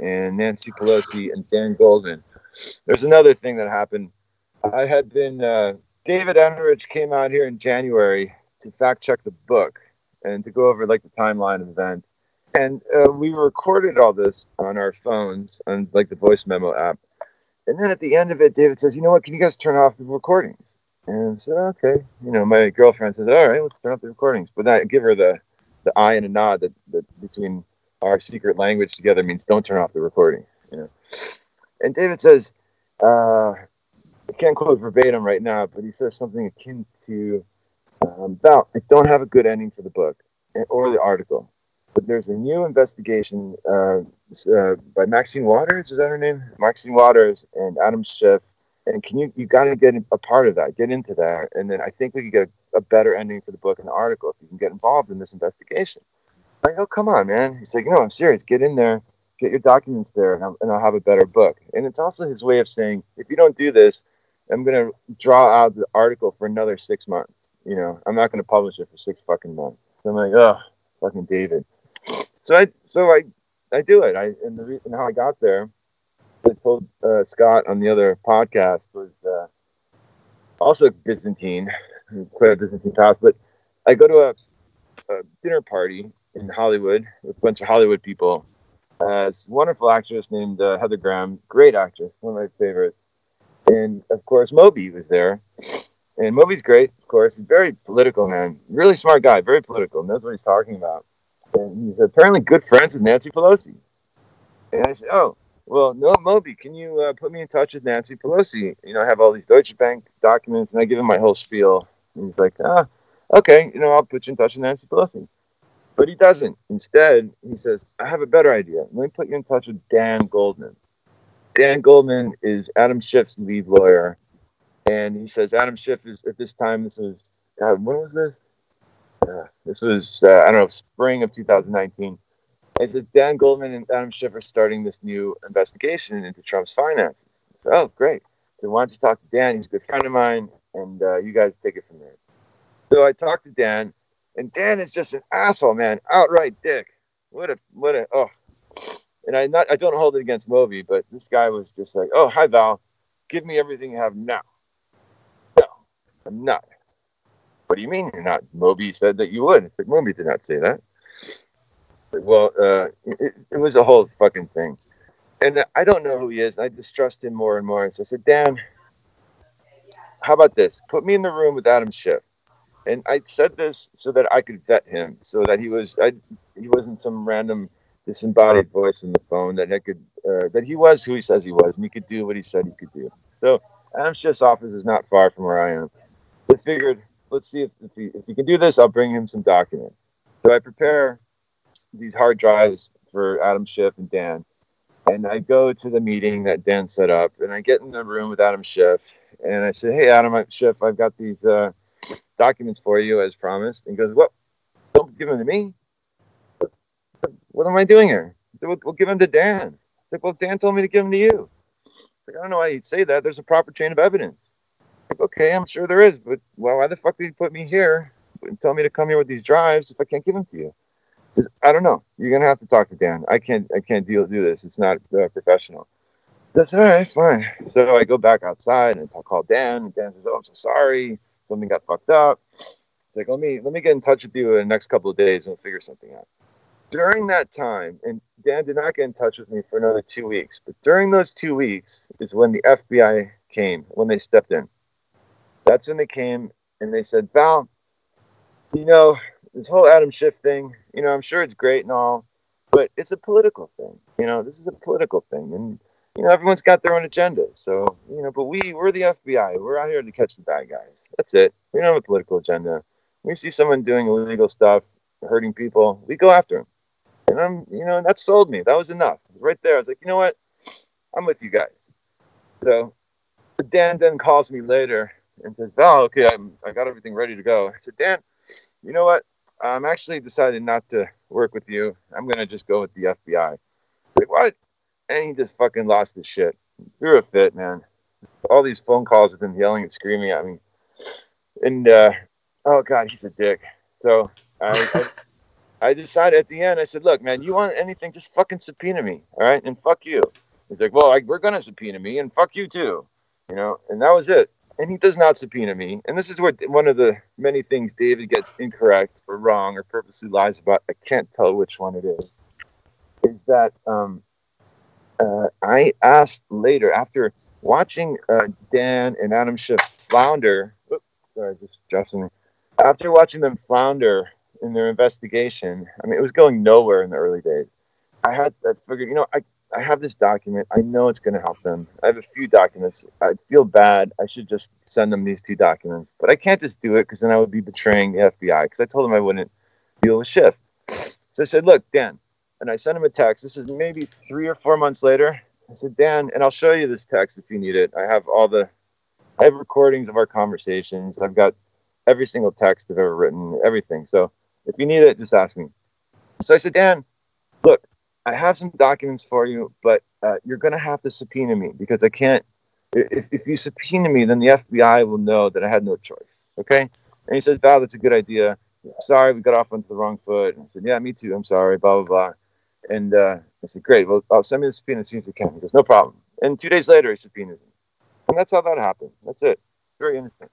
and Nancy Pelosi and Dan Goldman. There's another thing that happened. I had been uh, David Enrich came out here in January to fact check the book and to go over like the timeline of events. And uh, we recorded all this on our phones, on like the voice memo app. And then at the end of it, David says, you know what, can you guys turn off the recordings? And I said, okay. You know, my girlfriend says, all right, let's turn off the recordings. But I give her the, the eye and a nod that, that between our secret language together means don't turn off the recording. You know? And David says, uh, I can't quote verbatim right now, but he says something akin to, um, about, I don't have a good ending for the book or the article. But there's a new investigation uh, uh, by Maxine Waters, is that her name? Maxine Waters and Adam Schiff. And can you, you got to get a part of that, get into that. And then I think we can get a, a better ending for the book and the article if you can get involved in this investigation. I'm like, oh, come on, man. He's like, no, I'm serious. Get in there. get your documents there, and I'll, and I'll have a better book. And it's also his way of saying, if you don't do this, I'm going to draw out the article for another six months. You know, I'm not going to publish it for six fucking months. So I'm like, oh, fucking David. So I, so I, I do it. I, and the reason how I got there, I told uh, Scott on the other podcast, was uh, also Byzantine, quite a Byzantine house. But I go to a, a dinner party in Hollywood with a bunch of Hollywood people. Uh, it's a wonderful actress named uh, Heather Graham, great actress, one of my favorites. And of course, Moby was there. And Moby's great, of course. He's very political, man. Really smart guy, very political, knows what he's talking about. And he's apparently good friends with Nancy Pelosi. And I said, oh, well, no, Moby, can you uh, put me in touch with Nancy Pelosi? You know, I have all these Deutsche Bank documents, and I give him my whole spiel. And he's like, ah, okay, you know, I'll put you in touch with Nancy Pelosi. But he doesn't. Instead, he says, I have a better idea. Let me put you in touch with Dan Goldman. Dan Goldman is Adam Schiff's lead lawyer. And he says, Adam Schiff is, at this time, this was, God, when was this? Uh, this was, uh, I don't know, spring of two thousand nineteen. I said, Dan Goldman and Adam Schiff are starting this new investigation into Trump's finances. I said, oh, great. So why don't you talk to Dan? He's a good friend of mine. And uh, you guys take it from there. So I talked to Dan. And Dan is just an asshole, man. Outright dick. What a, what a, oh. And I not I don't hold it against Moby, but this guy was just like, oh, hi, Val. Give me everything you have now. No, I'm not. What do you mean you're not? Moby said that you would. It's like, Moby did not say that. Well, uh, it, it was a whole fucking thing. And I don't know who he is. I distrust him more and more. So I said, Dan, how about this? Put me in the room with Adam Schiff. And I said this so that I could vet him, so that he was I, he wasn't some random disembodied voice on the phone, that I could uh, that he was who he says he was, and he could do what he said he could do. So Adam Schiff's office is not far from where I am. I figured, let's see if, if, he, if he can do this, I'll bring him some documents. So I prepare these hard drives for Adam Schiff and Dan, and I go to the meeting that Dan set up, and I get in the room with Adam Schiff, and I say, hey, Adam Schiff, I've got these uh, documents for you as promised. And he goes, what? Don't give them to me. What am I doing here? We'll, we'll give them to Dan. Like, well, Dan told me to give them to you. Like, I don't know why he'd say that. There's a proper chain of evidence. Like, okay, I'm sure there is, but well, why the fuck did you put me here and tell me to come here with these drives if I can't give them to you? Just, I don't know. You're gonna have to talk to Dan. I can't. I can't deal do this. It's not uh, professional. That's all right. Fine. So I go back outside and I call Dan. And Dan says, "Oh, I'm so sorry. Something got fucked up." It's like, let me let me get in touch with you in the next couple of days and we'll figure something out. During that time, and Dan did not get in touch with me for another two weeks, but during those two weeks is when the F B I came, when they stepped in. That's when they came, and they said, Val, you know, this whole Adam Schiff thing, you know, I'm sure it's great and all, but it's a political thing. You know, this is a political thing, and, you know, everyone's got their own agenda. So, you know, but we, we're the F B I. We're out here to catch the bad guys. That's it. We don't have a political agenda. We see someone doing illegal stuff, hurting people, we go after them. And I'm, you know, that sold me. That was enough. Right there, I was like, you know what? I'm with you guys. So Dan then calls me later and says, Val, okay, I'm, I got everything ready to go. I said, Dan, you know what? I'm actually decided not to work with you. I'm going to just go with the F B I. Like, what? And he just fucking lost his shit. You're a fit, man. All these phone calls with him yelling and screaming at me. And, uh, oh, God, he's a dick. So I... I I decided at the end, I said, look, man, you want anything, just fucking subpoena me, all right? And fuck you. He's like, well, I, we're going to subpoena me, and fuck you too, you know? And that was it. And he does not subpoena me. And this is where one of the many things David gets incorrect or wrong or purposely lies about, I can't tell which one it is, is that um, uh, I asked later, after watching uh, Dan and Adam Schiff flounder, oops, sorry, just adjusting me. After watching them flounder in their investigation, I mean, it was going nowhere in the early days. I had I figured, you know, I, I have this document. I know it's going to help them. I have a few documents. I feel bad. I should just send them these two documents. But I can't just do it because then I would be betraying the F B I because I told them I wouldn't deal with Schiff. So I said, look, Dan, and I sent him a text. This is maybe three or four months later. I said, Dan, and I'll show you this text if you need it. I have all the, I have recordings of our conversations. I've got every single text I've ever written, everything. So if you need it, just ask me. So I said, Dan, look, I have some documents for you, but uh, you're going to have to subpoena me because I can't. If, if you subpoena me, then the F B I will know that I had no choice. Okay. And he said, Val, that's a good idea. Sorry, we got off onto the wrong foot. And I said, yeah, me too. I'm sorry, blah, blah, blah. And uh, I said, great. Well, I'll send me the subpoena as soon as you can. He goes, no problem. And two days later, he subpoenaed me. And that's how that happened. That's it. Very innocent.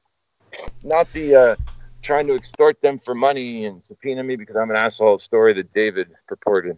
Not the uh, trying to extort them for money and subpoena me because I'm an asshole story that David purported.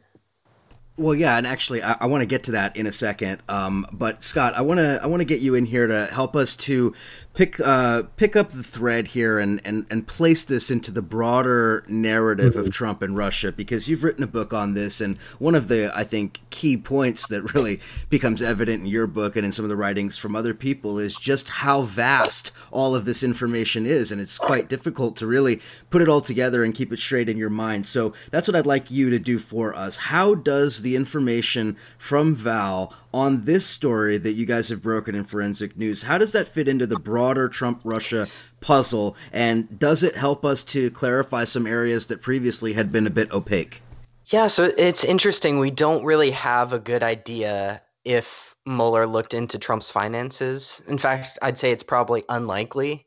Well, yeah, and actually, I, I want to get to that in a second. Um, but Scott, I want to I want to get you in here to help us to pick uh, pick up the thread here and, and, and place this into the broader narrative mm-hmm. of Trump and Russia, because you've written a book on this, and one of the, I think, key points that really becomes evident in your book and in some of the writings from other people is just how vast all of this information is, and it's quite difficult to really put it all together and keep it straight in your mind. So that's what I'd like you to do for us. How does the information from Val on this story that you guys have broken in Forensic News, how does that fit into the broader Trump-Russia puzzle? And does it help us to clarify some areas that previously had been a bit opaque? Yeah, so it's interesting. We don't really have a good idea if Mueller looked into Trump's finances. In fact, I'd say it's probably unlikely.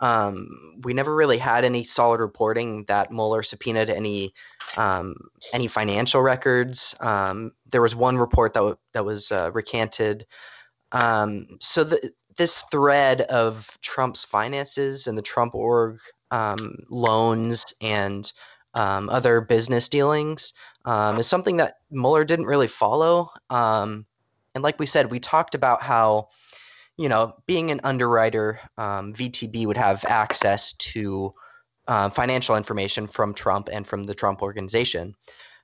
Um, we never really had any solid reporting that Mueller subpoenaed any um, any financial records. Um, there was one report that w- that was uh, recanted. Um, so the, this thread of Trump's finances and the Trump org um, loans and um, other business dealings um, is something that Mueller didn't really follow. Um, and like we said, we talked about how, you know, being an underwriter, um, V T B would have access to uh, financial information from Trump and from the Trump organization.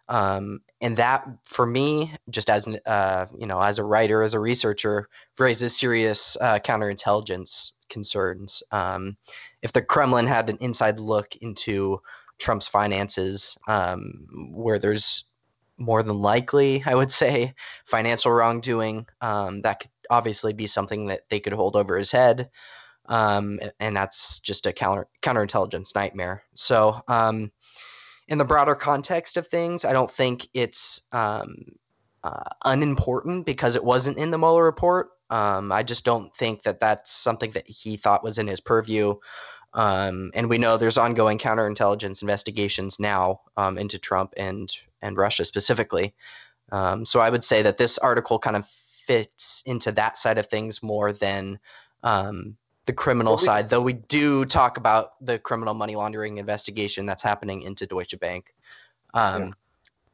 Um, and that, for me, just as an, uh, you know, as a writer, as a researcher, raises serious uh, counterintelligence concerns. Um, if the Kremlin had an inside look into Trump's finances, um, where there's more than likely, I would say, financial wrongdoing, um, that could obviously be something that they could hold over his head. Um, and that's just a counter counterintelligence nightmare. So um, in the broader context of things, I don't think it's um, uh, unimportant because it wasn't in the Mueller report. Um, I just don't think that that's something that he thought was in his purview. Um, and we know there's ongoing counterintelligence investigations now um, into Trump and, and Russia specifically. Um, so I would say that this article kind of fits into that side of things more than um, the criminal we, side, though we do talk about the criminal money laundering investigation that's happening into Deutsche Bank. Um, yeah.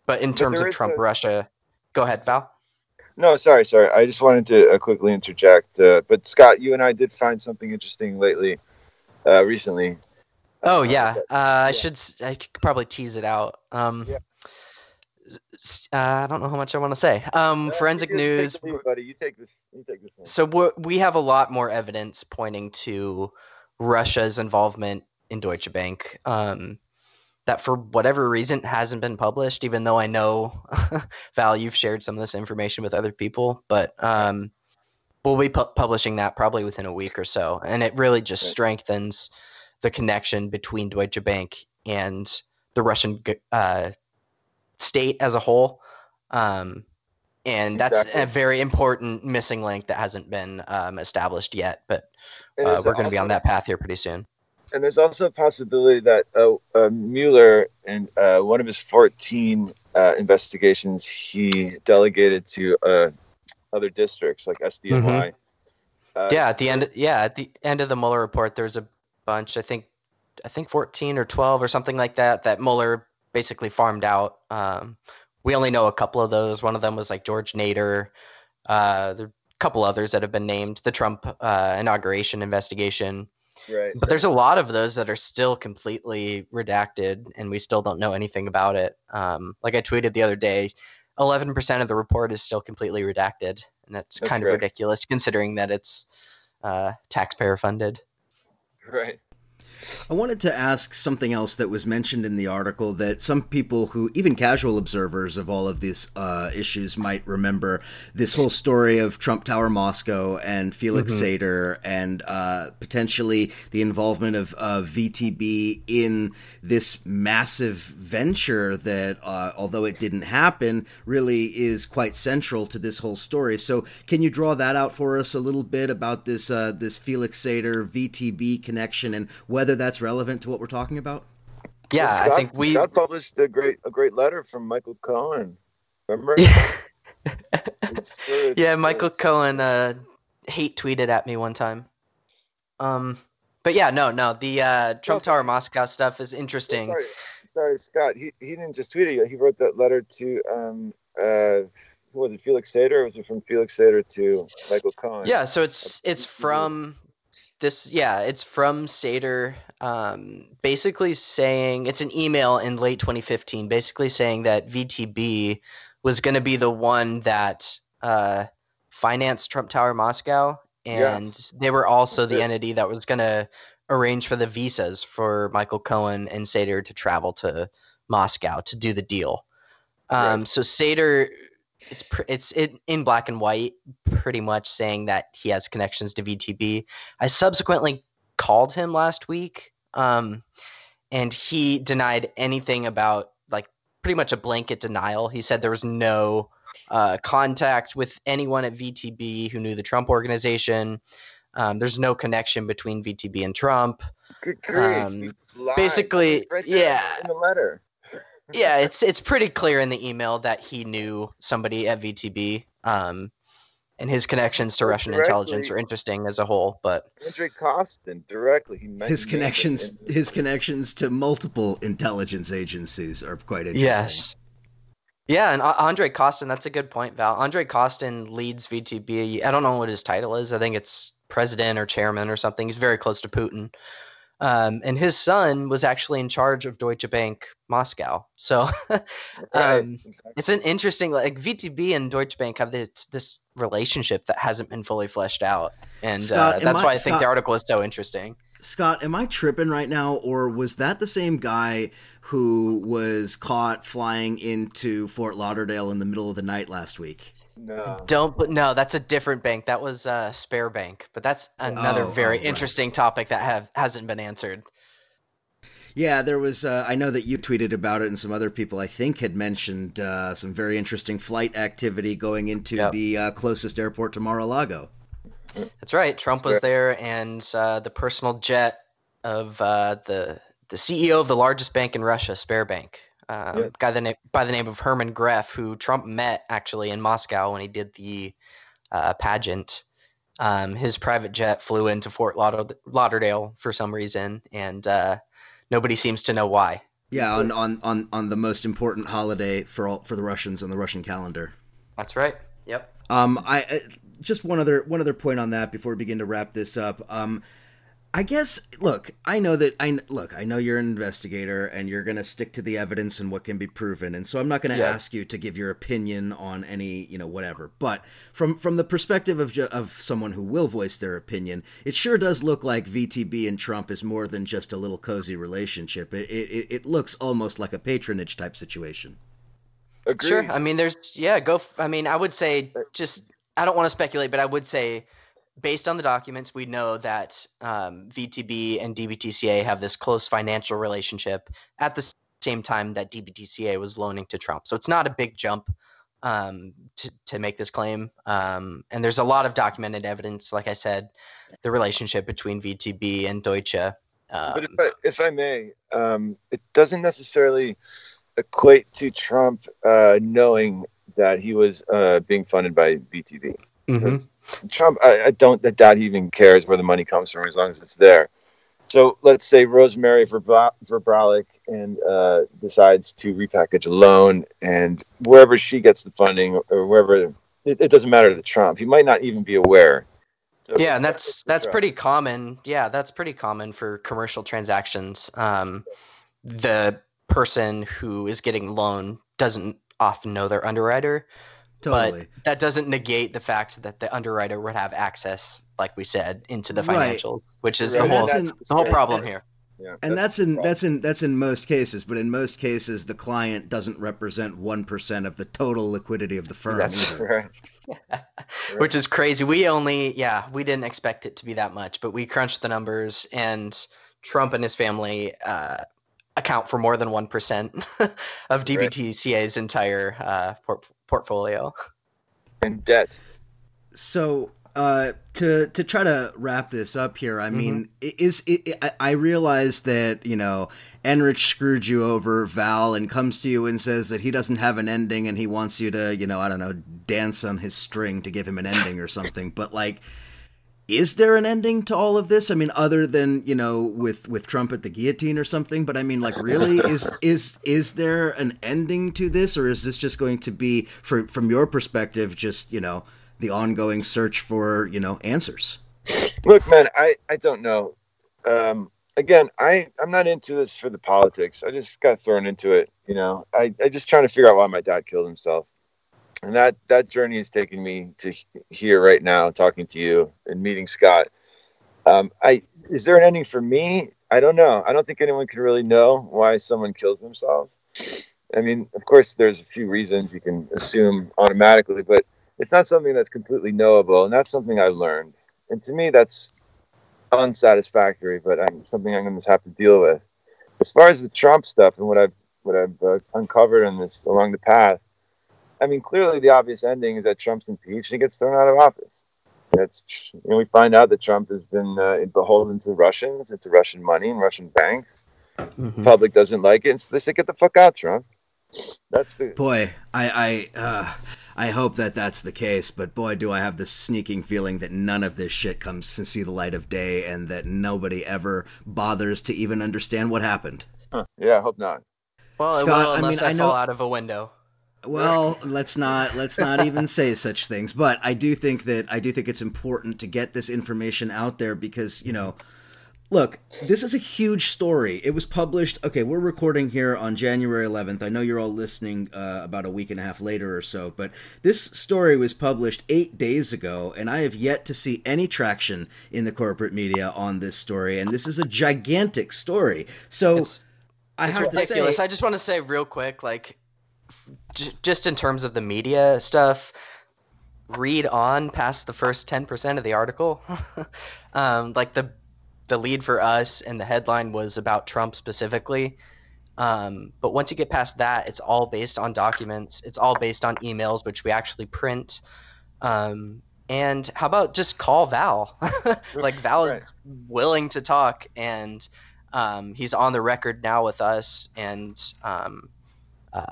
But in terms but of Trump, a, Russia, go ahead, Val. No, sorry, sorry. I just wanted to uh, quickly interject. Uh, but Scott, you and I did find something interesting lately, uh, recently. Oh, uh, yeah. Uh, yeah. I should I could probably tease it out. Um, yeah. Uh, I don't know how much I want to say. Um, no, Forensic News. Take lead, buddy. You take this. You take this one. So we're, we have a lot more evidence pointing to Russia's involvement in Deutsche Bank. Um, that for whatever reason hasn't been published, even though I know, Val, you've shared some of this information with other people. But um, we'll be pu- publishing that probably within a week or so, and it really just okay. strengthens the connection between Deutsche Bank and the Russian Uh, state as a whole, um, and that's exactly. a very important missing link that hasn't been um, established yet, but uh, we're going to be on that path here pretty soon. And there's also a possibility that uh, uh, Mueller and uh, one of his fourteen uh, investigations he delegated to uh, other districts like S D N Y. Mm-hmm. Uh, yeah, at the end, yeah, at the end of the Mueller report, there's a bunch. I think, I think fourteen or twelve or something like that that Mueller basically farmed out. Um, we only know a couple of those. One of them was like George Nader. Uh, there are a couple others that have been named, the Trump uh, inauguration investigation. Right. But there's a lot of those that are still completely redacted and we still don't know anything about it. Um, like I tweeted the other day, eleven percent of the report is still completely redacted. And that's, that's kind right. of ridiculous considering that it's uh, taxpayer funded. Right. I wanted to ask something else that was mentioned in the article that some people who, even casual observers of all of these uh, issues, might remember. This whole story of Trump Tower Moscow and Felix mm-hmm. Sater and uh, potentially the involvement of uh, V T B in this massive venture that, uh, although it didn't happen, really is quite central to this whole story. So can you draw that out for us a little bit about this uh, this Felix Sater V T B connection and whether that's relevant to what we're talking about? Yeah, well, Scott, I think we Scott published a great a great letter from Michael Cohen. Remember? Yeah, yeah Michael Cohen uh, hate tweeted at me one time. Um, but yeah, no, no, the uh, Trump Tower Moscow stuff is interesting. Sorry, sorry Scott. He he didn't just tweet it. He wrote that letter to um uh. Who was it, Felix Sater, or was it from Felix Sater to Michael Cohen? Yeah, so it's it's from this. Yeah, it's from Sater, um, basically saying it's an email in late twenty fifteen, basically saying that V T B was going to be the one that uh, financed Trump Tower Moscow, and yes. they were also the entity that was going to arrange for the visas for Michael Cohen and Sater to travel to Moscow to do the deal. Um, right. So Sater. It's it's it, in black and white, pretty much saying that he has connections to V T B. I subsequently called him last week, um, and he denied anything about, like, pretty much a blanket denial. He said there was no uh, contact with anyone at V T B who knew the Trump organization. Um, there's no connection between V T B and Trump. Good grief. Um, basically, right there, yeah. In the letter. Yeah, it's it's pretty clear in the email that he knew somebody at V T B, um, and his connections to Russian directly, intelligence are interesting as a whole. But Andre Kostin directly, he his connections, him. his connections to multiple intelligence agencies are quite interesting. Yes, yeah, and Andre Kostin, that's a good point, Val. Andre Kostin leads V T B. I don't know what his title is. I think it's president or chairman or something. He's very close to Putin. Um, and his son was actually in charge of Deutsche Bank Moscow. So um, right, exactly. It's an interesting, like, V T B and Deutsche Bank have this, this relationship that hasn't been fully fleshed out. And Scott, uh, that's I, why I think Scott, the article is so interesting. Scott, am I tripping right now? Or was that the same guy who was caught flying into Fort Lauderdale in the middle of the night last week? No. Don't but no, that's a different bank. That was a uh, Spare Bank, but that's another oh, very oh, right. interesting topic that have hasn't been answered. Yeah, there was uh, I know that you tweeted about it, and some other people I think had mentioned uh, some very interesting flight activity going into yep. the uh, closest airport to Mar-a-Lago. That's right. Trump that's was great. there, and uh, the personal jet of uh, the the C E O of the largest bank in Russia, Spare Bank. Um, yep. Guy the na- by the name of Herman Greff, who Trump met actually in Moscow when he did the uh, pageant. Um, his private jet flew into Fort Laud- Lauderdale for some reason, and uh, nobody seems to know why. Yeah, on, on, on, on the most important holiday for all, for the Russians on the Russian calendar. That's right. Yep. Um, I, I just one other one other point on that before we begin to wrap this up. Um, I guess, look, I know that I look, I know you're an investigator and you're going to stick to the evidence and what can be proven. And so I'm not going to yeah. ask you to give your opinion on any, you know, whatever. But from from the perspective of of someone who will voice their opinion, it sure does look like V T B and Trump is more than just a little cozy relationship. It it, it looks almost like a patronage type situation. Agreed. Sure. I mean, there's yeah, go. F- I mean, I would say just I don't want to speculate, but I would say, based on the documents, we know that um, V T B and D B T C A have this close financial relationship at the same time that D B T C A was loaning to Trump. So it's not a big jump um, to, to make this claim. Um, and there's a lot of documented evidence, like I said, the relationship between V T B and Deutsche. Um, but if I, if I may, um, it doesn't necessarily equate to Trump uh, knowing that he was uh, being funded by V T B. Mm-hmm. Trump, I, I don't I doubt he even cares where the money comes from as long as it's there. So let's say Rosemary Verbralic and uh, decides to repackage a loan, and wherever she gets the funding or wherever, it, it doesn't matter to Trump. He might not even be aware. So yeah, and that's that's Trump. pretty common. Yeah, that's pretty common for commercial transactions. Um, the person who is getting loan doesn't often know their underwriter. Totally. But that doesn't negate the fact that the underwriter would have access, like we said, into the financials, right. which is right. the whole the whole problem here. Yeah, and that's, that's in problem. that's in that's in most cases, but in most cases, the client doesn't represent one percent of the total liquidity of the firm. That's right. Yeah. Which is crazy. We only, yeah, we didn't expect it to be that much, but we crunched the numbers, and Trump and his family uh, account for more than one percent of D B T C A's right. entire uh, por- portfolio. And debt. So. Uh, to to try to wrap this up here, I mean, mm-hmm. is it, it, I realize that, you know, Enrich screwed you over, Val, and comes to you and says that he doesn't have an ending and he wants you to, you know, I don't know, dance on his string to give him an ending or something. But, like, is there an ending to all of this? I mean, other than, you know, with, with Trump at the guillotine or something. But I mean, like, really, is is is there an ending to this, or is this just going to be, for, from your perspective, just, you know, the ongoing search for, you know, answers? Look, man, I, I don't know. Um, again, I, I'm not into this for the politics. I just got thrown into it. You know, I, I just trying to figure out why my dad killed himself. And that, that journey is taking me to here right now, talking to you and meeting Scott. Um, I, is there an ending for me? I don't know. I don't think anyone can really know why someone killed themselves. I mean, of course there's a few reasons you can assume automatically, but it's not something that's completely knowable, and that's something I learned. And to me, that's unsatisfactory, but I'm, something I'm going to have to deal with. As far as the Trump stuff and what I've what I've uh, uncovered on this along the path, I mean, clearly the obvious ending is that Trump's impeached and he gets thrown out of office. That's, you know, we find out that Trump has been uh, beholden to Russians, to Russian money and Russian banks. Mm-hmm. The public doesn't like it, and so they say, "Get the fuck out, Trump." That's the boy. I I. Uh... I hope that that's the case, but boy, do I have this sneaking feeling that none of this shit comes to see the light of day, and that nobody ever bothers to even understand what happened. Huh. Yeah, I hope not. Well, Scott, it will, unless I, mean, I, I fall know, out of a window. Well, let's not let's not even say such things. But I do think that I do think it's important to get this information out there, because, you know, look, this is a huge story. It was published. Okay, we're recording here on January eleventh. I know you're all listening uh, about a week and a half later or so, but this story was published eight days ago, and I have yet to see any traction in the corporate media on this story. And this is a gigantic story. So it's, I it's have ridiculous. to say, I just want to say real quick, like, j- just in terms of the media stuff, read on past the first ten percent of the article, um, like the. The lead for us and the headline was about Trump specifically. Um, but once you get past that, it's all based on documents. It's all based on emails, which we actually print. Um, and how about just call Val? Like, Val is right. willing to talk, and um, he's on the record now with us. And um, uh,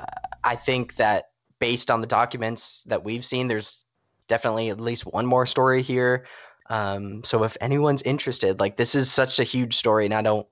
I think that based on the documents that we've seen, there's definitely at least one more story here. Um, so if anyone's interested, like, this is such a huge story, and I don't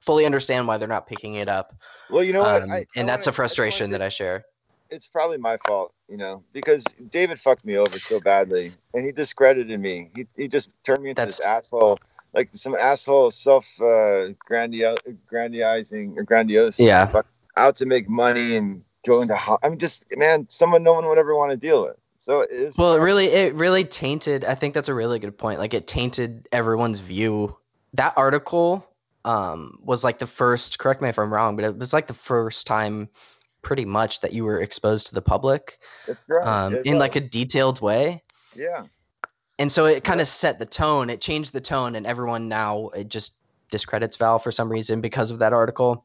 fully understand why they're not picking it up. Well, you know what? Um, I, I and that's wanna, a frustration I that I share. It's probably my fault, you know, because David fucked me over so badly, and he discredited me. He he just turned me into that's, this asshole, like some asshole self uh, grandio- grandiosing or grandiose. Yeah. Out to make money and go into ho- – I mean, just, man, someone no one would ever want to deal with. So it is well, it really, it really tainted. I think that's a really good point. Like, it tainted everyone's view. That article um, was like the first. Correct me if I'm wrong, but it was like the first time, pretty much, that you were exposed to the public right. um, in right. like a detailed way. Yeah. And so it kind of yeah. set the tone. It changed the tone, and everyone now it just discredits Val for some reason because of that article.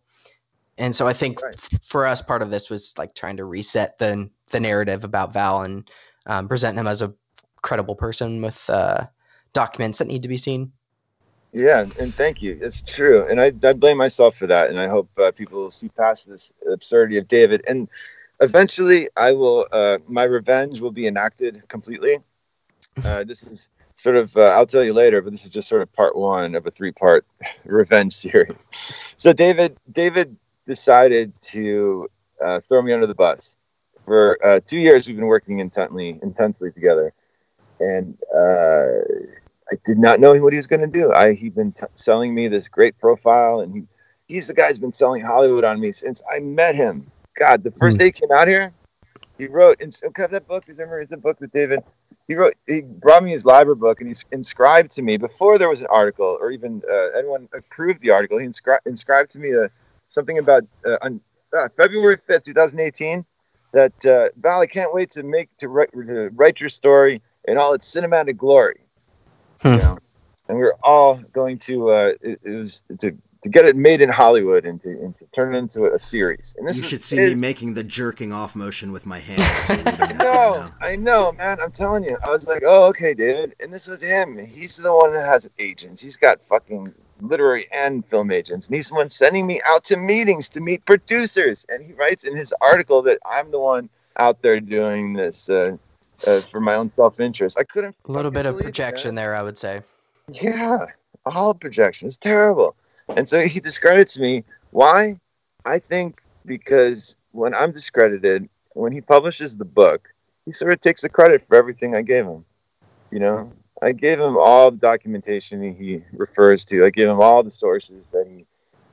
And so I think right. f- for us, part of this was like trying to reset the the narrative about Val and. Um, present him as a credible person with uh, documents that need to be seen. Yeah, and thank you. It's true. And I, I blame myself for that. And I hope uh, people will see past this absurdity of David. And eventually I will, uh, my revenge will be enacted completely. Uh, this is sort of, uh, I'll tell you later, but this is just sort of part one of a three part revenge series. So David, David decided to uh, throw me under the bus. For uh, two years, we've been working intently, intensely together, and uh, I did not know what he was going to do. I he'd been t- selling me this great profile, and he, he's the guy who's been selling Hollywood on me since I met him. God, the first day he came out here, he wrote, and so, that book, remember, it's a book with David. he wrote, he brought me his LIBOR book, and he's inscribed to me, before there was an article or even uh, anyone approved the article, he inscri- inscribed to me a, something about uh, on, uh, February fifth, twenty eighteen, that, uh, Val, I can't wait to make to write, to write your story in all its cinematic glory. Hmm. You know? And we were all going to, uh, it, it was to, to get it made in Hollywood and to, and to turn it into a series. And this you should is, see is, me making the jerking off motion with my hands. I know, I know, man. I'm telling you. I was like, oh, okay, dude. And this was him. He's the one that has agents. He's got fucking literary and film agents. And he's the one sending me out to meetings to meet producers. And he writes in his article that I'm the one out there doing this uh, uh, for my own self-interest. I couldn't. A little bit of projection that. there, I would say. Yeah, all projection. It's terrible. And so he discredits me. Why? I think because when I'm discredited, when he publishes the book, he sort of takes the credit for everything I gave him. You know, I gave him all the documentation he refers to. I gave him all the sources that he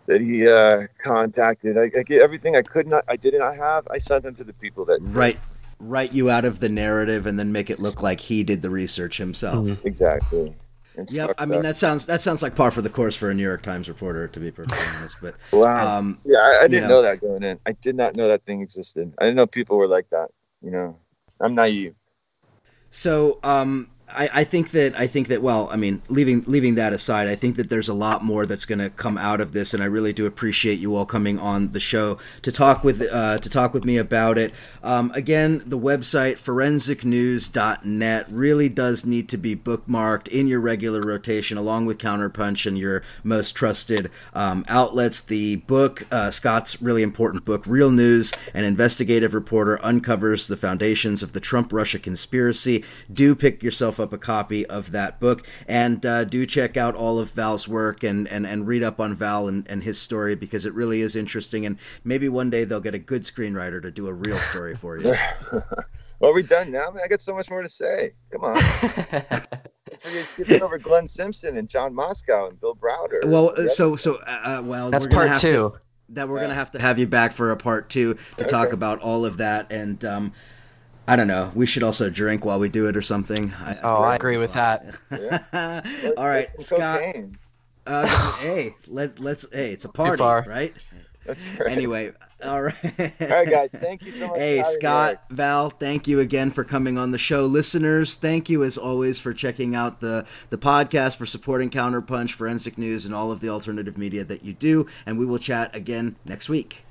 that he uh, contacted. I, I gave everything I could not, I did not have. I sent them to the people that right. write you out of the narrative and then make it look like he did the research himself. Mm-hmm. Exactly. Yeah, I mean, up. that sounds that sounds like par for the course for a New York Times reporter, to be perfectly honest. But wow, um, yeah, I, I didn't you know. know that going in. I did not know that thing existed. I didn't know people were like that. You know, I'm naive. So um, I, I think that I think that well, I mean, leaving leaving that aside, I think that there's a lot more that's going to come out of this, and I really do appreciate you all coming on the show to talk with uh, to talk with me about it. Um, again, the website forensic news dot net really does need to be bookmarked in your regular rotation, along with Counterpunch and your most trusted um, outlets. The book, uh, Scott's really important book, Real News: An Investigative Reporter Uncovers the Foundations of the Trump-Russia Conspiracy. Do pick yourself up a copy of that book, and uh, do check out all of Val's work and, and, and read up on Val and, and his story, because it really is interesting, and maybe one day they'll get a good screenwriter to do a real story for you. Well, are we done now? Man, I got so much more to say. Come on. Skipping over Glenn Simpson and John Moskow and Bill Browder. Well, so, so uh, well, that's we're gonna part have two. To, that we're yeah. going to have to have you back for a part two to okay. talk about all of that, and um, I don't know. We should also drink while we do it or something. I, oh, I agree with that. Yeah. All right, Scott. Uh, hey, let, let's. Hey, it's a party, right? That's right. Anyway, all right. All right, guys. Thank you so much. Hey, Scott, Val, thank you again for coming on the show. Listeners, thank you as always for checking out the, the podcast, for supporting Counterpunch, Forensic News, and all of the alternative media that you do. And we will chat again next week.